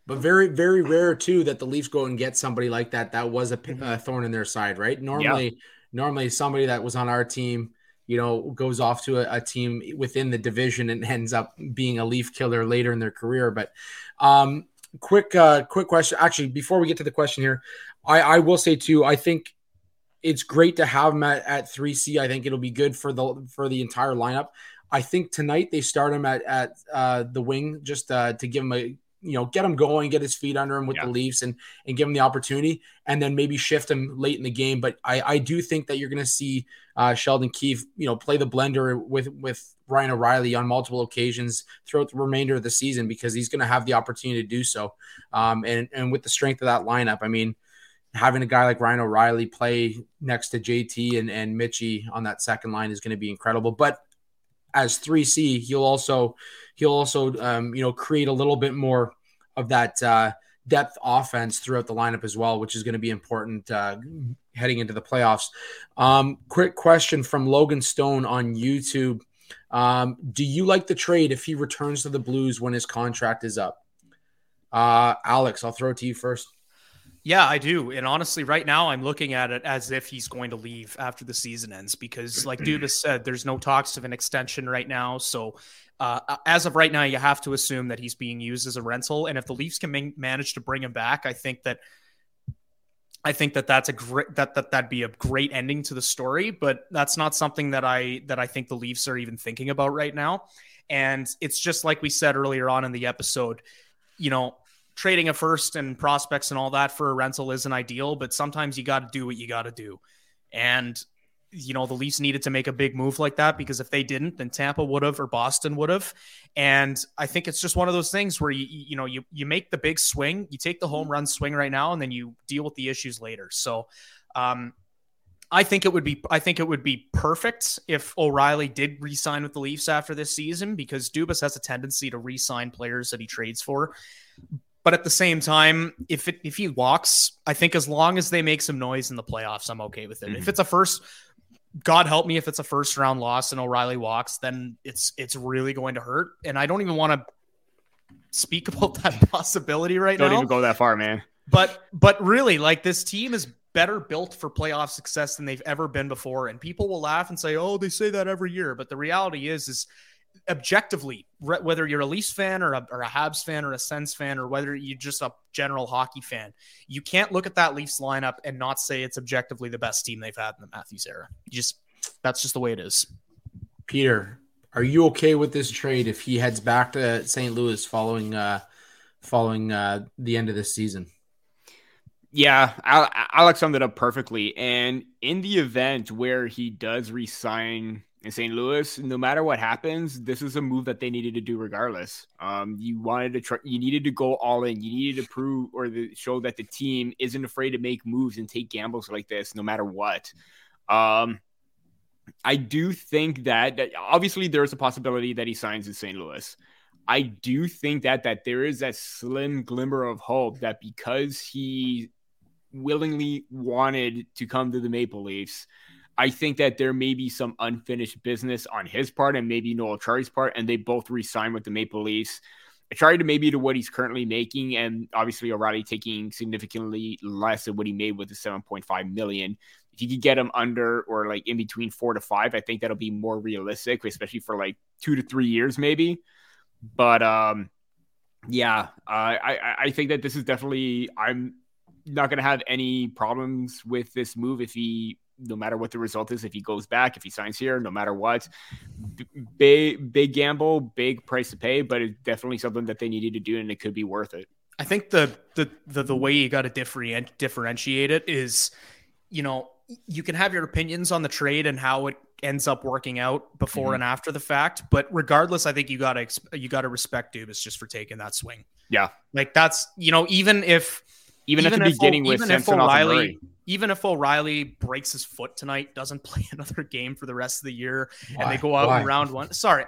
but very, very rare too that the Leafs go and get somebody like that. That was a thorn in their side, right? Normally somebody that was on our team, goes off to a team within the division and ends up being a Leaf killer later in their career. But quick question. Actually, before we get to the question here, I will say too, I think it's great to have him at 3C. I think it'll be good for the entire lineup. I think tonight they start him at the wing just to give him a get him going, get his feet under him with the Leafs and give him the opportunity, and then maybe shift him late in the game. But I do think that you're going to see Sheldon Keefe, play the blender with Ryan O'Reilly on multiple occasions throughout the remainder of the season, because he's going to have the opportunity to do so. And with the strength of that lineup, I mean, having a guy like Ryan O'Reilly play next to JT and Mitchie on that second line is going to be incredible. But as 3C, he'll also create a little bit more of that depth offense throughout the lineup as well, which is going to be important heading into the playoffs. Quick question from Logan Stone on YouTube. Do you like the trade if he returns to the Blues when his contract is up? Alex, I'll throw it to you first. Yeah, I do. And honestly, right now I'm looking at it as if he's going to leave after the season ends, because like Dubas said, there's no talks of an extension right now. So as of right now, you have to assume that he's being used as a rental. And if the Leafs can manage to bring him back, I think that that's a great, that'd be a great ending to the story, but that's not something that I think the Leafs are even thinking about right now. And it's just like we said earlier on in the episode, trading a first and prospects and all that for a rental isn't ideal, but sometimes you got to do what you got to do. And, the Leafs needed to make a big move like that, because if they didn't, then Tampa would have, or Boston would have. And I think it's just one of those things where you make the big swing, you take the home run swing right now, and then you deal with the issues later. So, I think it would be perfect if O'Reilly did re-sign with the Leafs after this season, because Dubas has a tendency to re-sign players that he trades for. But at the same time, if he walks, I think as long as they make some noise in the playoffs, I'm okay with it. Mm-hmm. If it's a first, God help me, if it's a first round loss and O'Reilly walks, then it's really going to hurt. And I don't even want to speak about that possibility right now. Don't even go that far, man. But really, like, this team is better built for playoff success than they've ever been before. And people will laugh and say, oh, they say that every year. But the reality is objectively, whether you're a Leafs fan or a Habs fan or a Sens fan, or whether you're just a general hockey fan, you can't look at that Leafs lineup and not say it's objectively the best team they've had in the Matthews era. That's just the way it is. Peter, are you okay with this trade if he heads back to St. Louis following the end of this season? Yeah, Alex summed it up perfectly. And in the event where he does re-sign in St. Louis, no matter what happens, this is a move that they needed to do regardless. You needed to go all in. You needed to prove show that the team isn't afraid to make moves and take gambles like this, no matter what. I do think that obviously there is a possibility that he signs in St. Louis. I do think that there is that slim glimmer of hope that because he willingly wanted to come to the Maple Leafs, I think that there may be some unfinished business on his part and maybe Noel Acciari's part, and they both re-sign with the Maple Leafs. Acciari to maybe to what he's currently making, and obviously O'Reilly taking significantly less than what he made with the $7.5 million. If you could get him under or like in between 4 to 5, I think that'll be more realistic, especially for like 2 to 3 years maybe. But I think that this is definitely – I'm not going to have any problems with this move if he – no matter what the result is, if he goes back, if he signs here, no matter what, big gamble, big price to pay, but it's definitely something that they needed to do, and it could be worth it. I think the way you got to differentiate it is, you can have your opinions on the trade and how it ends up working out before and after the fact, but regardless, I think you got to respect Dubas just for taking that swing. Yeah, like that's even if O'Reilly breaks his foot tonight, doesn't play another game for the rest of the year, and they go out in round one. I'm sorry.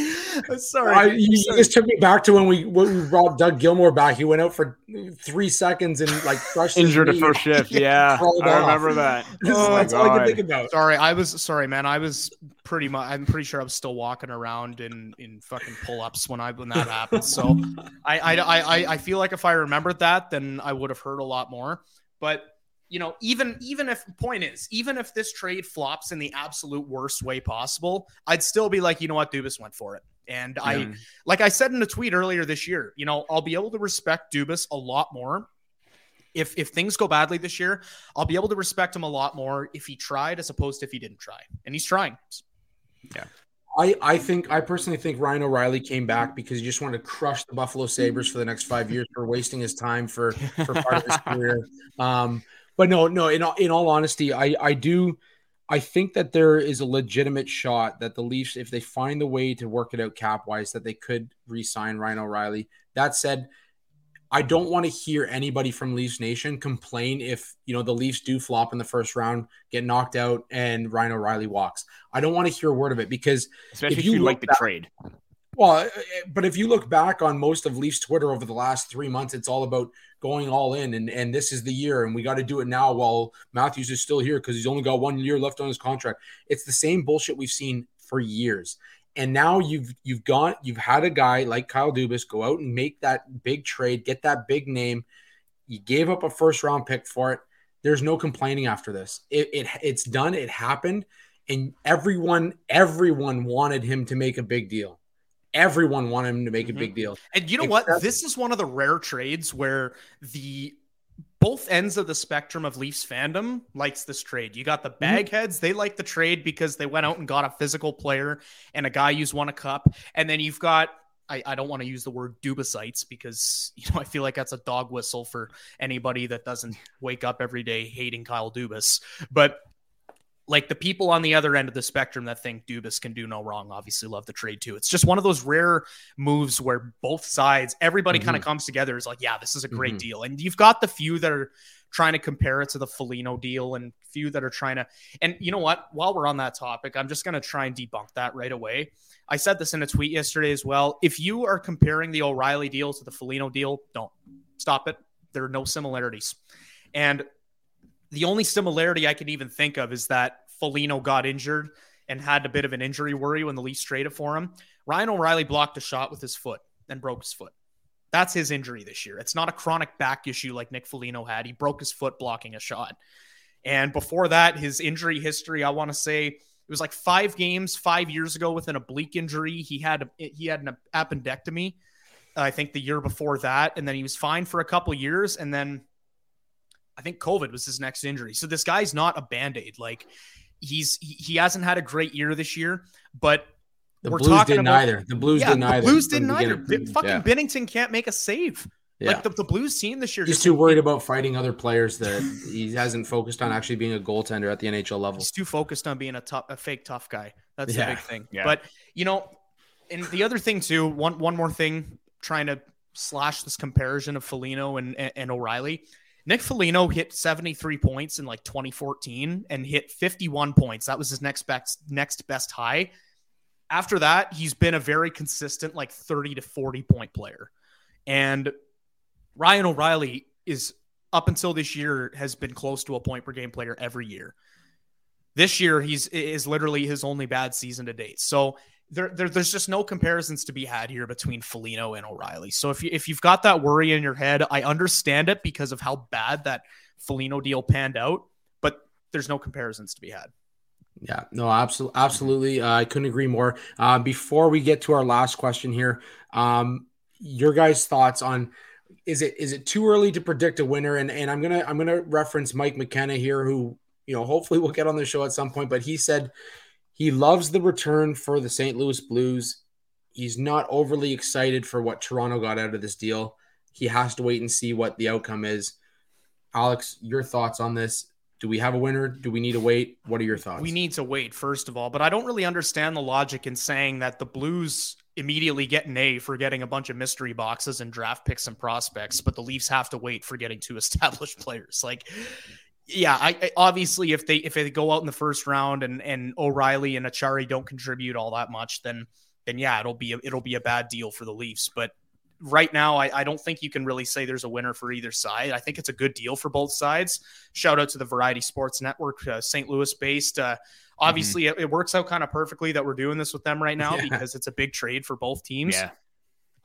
This took me back to when we brought Doug Gilmour back. He went out for 3 seconds and like crushed injured his knee. First shift. Yeah, I remember that. That's all I can think about. Sorry, man. I'm pretty sure I was still walking around in fucking pull-ups when that happened. So I feel like if I remembered that, then I would have heard a lot more. But even if this trade flops in the absolute worst way possible, I'd still be like, you know what, Dubas went for it. And I, like I said in a tweet earlier this year, I'll be able to respect Dubas a lot more. If things go badly this year, I'll be able to respect him a lot more if he tried as opposed to if he didn't try. And he's trying. Yeah. I personally think Ryan O'Reilly came back because he just wanted to crush the Buffalo Sabres for the next 5 years for wasting his time for part of his career. But no, in all honesty, I think that there is a legitimate shot that the Leafs, if they find the way to work it out cap-wise, that they could re-sign Ryan O'Reilly. That said, I don't want to hear anybody from Leafs Nation complain if, you know, the Leafs do flop in the first round, get knocked out, and Ryan O'Reilly walks. I don't want to hear a word of it because... Especially if you like the trade. Well, but if you look back on most of Leafs Twitter over the last 3 months, it's all about going all in and this is the year and we got to do it now while Matthews is still here because he's only got 1 year left on his contract. It's the same bullshit we've seen for years. And now you've had a guy like Kyle Dubas go out and make that big trade, get that big name. You gave up a first round pick for it. There's no complaining after this. It's done. It happened. And everyone wanted him to make a big deal. Everyone wanted him to make a big deal. And you know what? This is one of the rare trades where the both ends of the spectrum of Leafs fandom likes this trade. You got the bagheads. They like the trade because they went out and got a physical player and a guy who's won a cup. And then you've got, I don't want to use the word Dubasites because, you know, I feel like that's a dog whistle for anybody that doesn't wake up every day hating Kyle Dubas. But like the people on the other end of the spectrum that think Dubas can do no wrong, obviously love the trade too. It's just one of those rare moves where both sides, everybody kind of comes together. Is like, yeah, this is a great deal. And you've got the few that are trying to compare it to the Foligno deal and few that are trying to, and you know what, while we're on that topic, I'm just going to try and debunk that right away. I said this in a tweet yesterday as well. If you are comparing the O'Reilly deal to the Foligno deal, don't stop it. There are no similarities. And the only similarity I can even think of is that Foligno got injured and had a bit of an injury worry when the Leafs traded for him. Ryan O'Reilly blocked a shot with his foot and broke his foot. That's his injury this year. It's not a chronic back issue like Nick Foligno had. He broke his foot blocking a shot. And before that, his injury history, I want to say it was like 5 games 5 years ago with an oblique injury. He had an appendectomy, I think the year before that. And then he was fine for a couple years. And then I think COVID was his next injury. So this guy's not a Band-Aid. Like he hasn't had a great year this year, but the Blues didn't either. Bennington can't make a save. Yeah. Like the Blues team this year. He's too worried about fighting other players that he hasn't focused on actually being a goaltender at the NHL level. He's too focused on being a fake tough guy. That's the big thing. Yeah. But you know, and the other thing too, one more thing, trying to slash this comparison of Foligno and O'Reilly. Nick Foligno hit 73 points in like 2014 and hit 51 points. That was his next best high. After that, he's been a very consistent like 30 to 40 point player. And Ryan O'Reilly is up until this year has been close to a point per game player every year. This year is literally his only bad season to date. So there's just no comparisons to be had here between Foligno and O'Reilly. So if you've got that worry in your head, I understand it because of how bad that Foligno deal panned out, but there's no comparisons to be had. Yeah, no, absolutely. I couldn't agree more. Before we get to our last question here, your guys' thoughts on, is it too early to predict a winner? And I'm going to reference Mike McKenna here, who, you know, hopefully we'll get on the show at some point, but he said, he loves the return for the St. Louis Blues. He's not overly excited for what Toronto got out of this deal. He has to wait and see what the outcome is. Alex, your thoughts on this? Do we have a winner? Do we need to wait? What are your thoughts? We need to wait, first of all. But I don't really understand the logic in saying that the Blues immediately get an A for getting a bunch of mystery boxes and draft picks and prospects, but the Leafs have to wait for getting 2 established players. Like... yeah, I obviously if they go out in the first round and O'Reilly and Acciari don't contribute all that much, then yeah, it'll be a bad deal for the Leafs. But right now, I don't think you can really say there's a winner for either side. I think it's a good deal for both sides. Shout out to the Variety Sports Network, St. Louis based. Obviously, it works out kind of perfectly that we're doing this with them right now because it's a big trade for both teams. Yeah.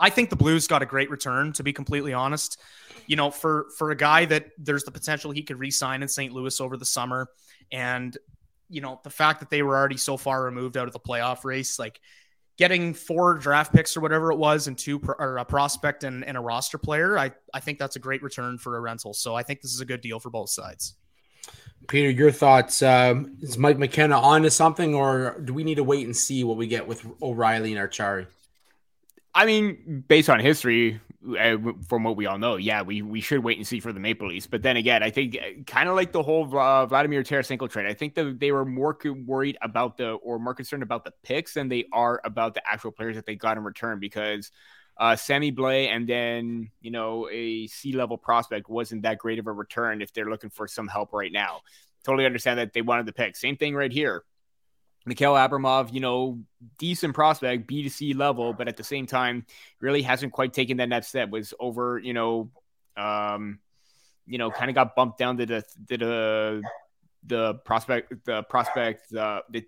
I think the Blues got a great return, to be completely honest. You know, for a guy that there's the potential he could re-sign in St. Louis over the summer. And, you know, the fact that they were already so far removed out of the playoff race, like getting 4 draft picks or whatever it was and 2 prospect and a roster player, I think that's a great return for a rental. So I think this is a good deal for both sides. Peter, your thoughts. Is Mike McKenna on to something, or do we need to wait and see what we get with O'Reilly and Acciari? I mean, based on history, from what we all know, yeah, we should wait and see for the Maple Leafs. But then again, I think kind of like the whole Vladimir Tarasenko trade, I think they were more worried about more concerned about the picks than they are about the actual players that they got in return, because Sammy Blais and then, a C-level prospect wasn't that great of a return if they're looking for some help right now. Totally understand that they wanted the pick. Same thing right here. Mikhail Abramov, decent prospect, B to C level, but at the same time, really hasn't quite taken that next step. Was over, kind of got bumped down to the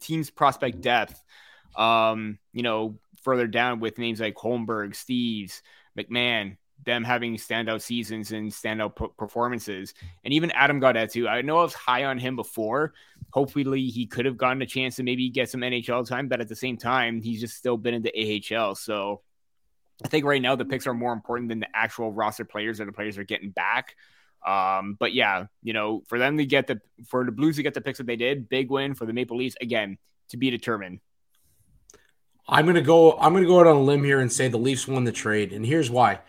team's prospect depth, further down with names like Holmberg, Steves, McMahon, them having standout seasons and standout performances. And even Adam Gaudette too. I know I was high on him before. Hopefully he could have gotten a chance to maybe get some NHL time, but at the same time, he's just still been in the AHL. So I think right now the picks are more important than the actual roster players that the players are getting back. But yeah, for them to get for the Blues to get the picks that they did, big win. For the Maple Leafs, again, to be determined. I'm going to go out on a limb here and say the Leafs won the trade. And here's why.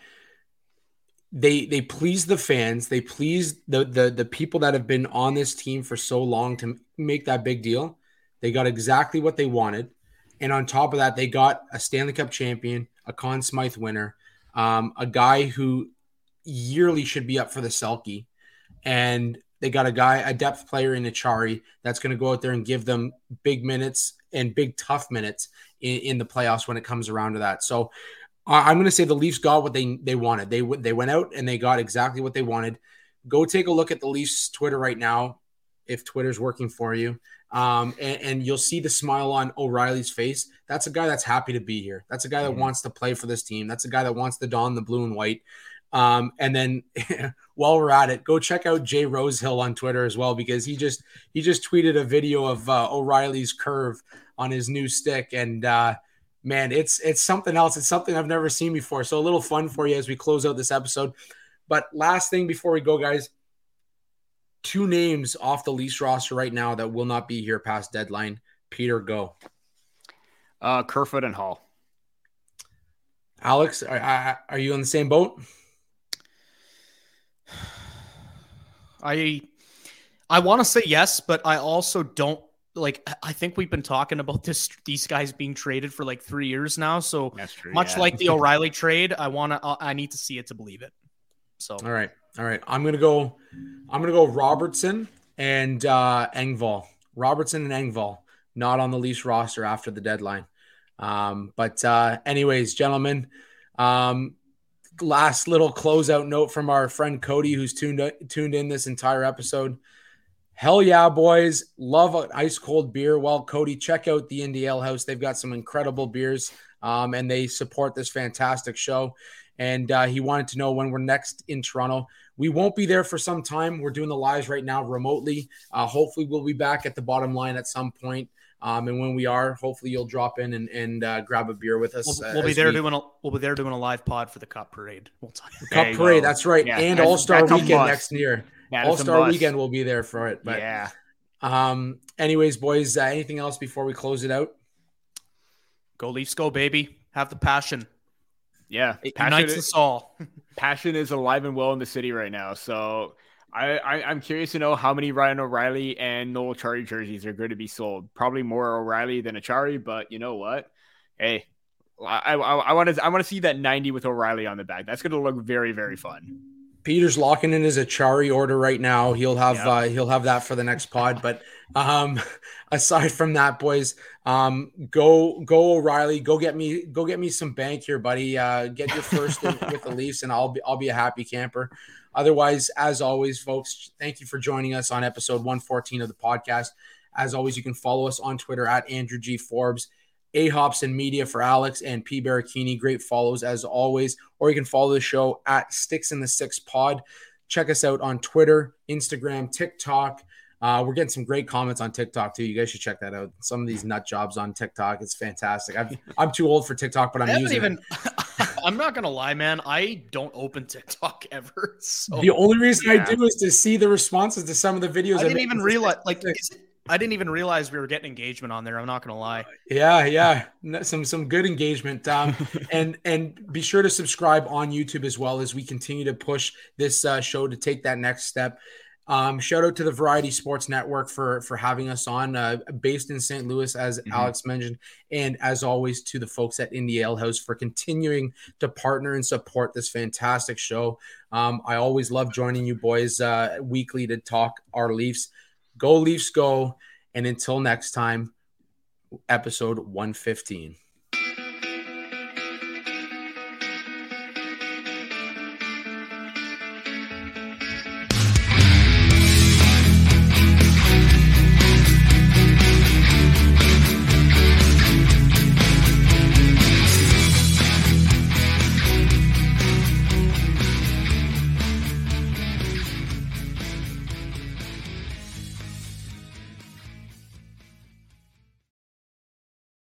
They please the fans. They please the people that have been on this team for so long to make that big deal. They got exactly what they wanted. And on top of that, they got a Stanley Cup champion, a Conn Smythe winner, a guy who yearly should be up for the Selkie. And they got a depth player in Acciari that's going to go out there and give them big minutes and big tough minutes in the playoffs when it comes around to that. So I'm going to say the Leafs got what they wanted. They went out and they got exactly what they wanted. Go take a look at the Leafs Twitter right now, if Twitter's working for you, and you'll see the smile on O'Reilly's face. That's a guy that's happy to be here. That's a guy that wants to play for this team. That's a guy that wants to don the blue and white. And then while we're at it, go check out Jay Rosehill on Twitter as well, because he just tweeted a video of O'Reilly's curve on his new stick, and man, it's something else. It's something I've never seen before. So a little fun for you as we close out this episode. But last thing before we go, guys, 2 names off the Leafs roster right now that will not be here past deadline. Peter, go. Kerfoot and Hall. Alex, are you on the same boat? I want to say yes, but I also don't. Like, I think we've been talking about these guys being traded for like 3 years now. So true, much like the O'Reilly trade, I need to see it to believe it. So all right, I'm gonna go Robertson and Engvall. Robertson and Engvall not on the Leafs roster after the deadline. But anyways, gentlemen, last little closeout note from our friend Cody, who's tuned in this entire episode. Hell yeah, boys. Love an ice-cold beer. Well, Cody, check out the Indie Ale House. They've got some incredible beers, and they support this fantastic show. And he wanted to know when we're next in Toronto. We won't be there for some time. We're doing the lives right now remotely. Hopefully, we'll be back at the Bottom Line at some point. And when we are, hopefully you'll drop in and grab a beer with us. We'll be there doing a live pod for the Cup Parade. Cup Parade, that's right. Yeah, and All-Star Weekend next year. All-Star Weekend will be there for it. But yeah. Anyways, boys, anything else before we close it out? Go Leafs, go baby. Have the passion. Yeah, passion unites us all. Passion is alive and well in the city right now. So I'm curious to know how many Ryan O'Reilly and Noel Acciari jerseys are going to be sold. Probably more O'Reilly than Acciari, but you know what? Hey, I want to see that 90 with O'Reilly on the back. That's going to look very, very fun. Peter's locking in his Acciari order right now. He'll have that for the next pod. But aside from that, boys, go O'Reilly. Go get me some bank here, buddy. Get your first with the Leafs, and I'll be a happy camper. Otherwise, as always, folks, thank you for joining us on episode 114 of the podcast. As always, you can follow us on Twitter at Andrew G. Forbes, AHops and Media for Alex, and P. Baracchini. Great follows as always. Or you can follow the show at Sticks in the Six Pod. Check us out on Twitter, Instagram, TikTok. We're getting some great comments on TikTok too. You guys should check that out. Some of these nut jobs on TikTok. It's fantastic. I'm too old for TikTok, but I'm using it. I'm not gonna lie, man. I don't open TikTok ever. So the only reason I do is to see the responses to some of the videos. I didn't even realize we were getting engagement on there. I'm not going to lie. Yeah. Some good engagement. And be sure to subscribe on YouTube as well as we continue to push this show to take that next step. Shout out to the Variety Sports Network for having us on, based in St. Louis, as Alex mentioned. And as always, to the folks at Indie Ale House for continuing to partner and support this fantastic show. I always love joining you boys weekly to talk our Leafs. Go Leafs, go. And until next time, episode 115.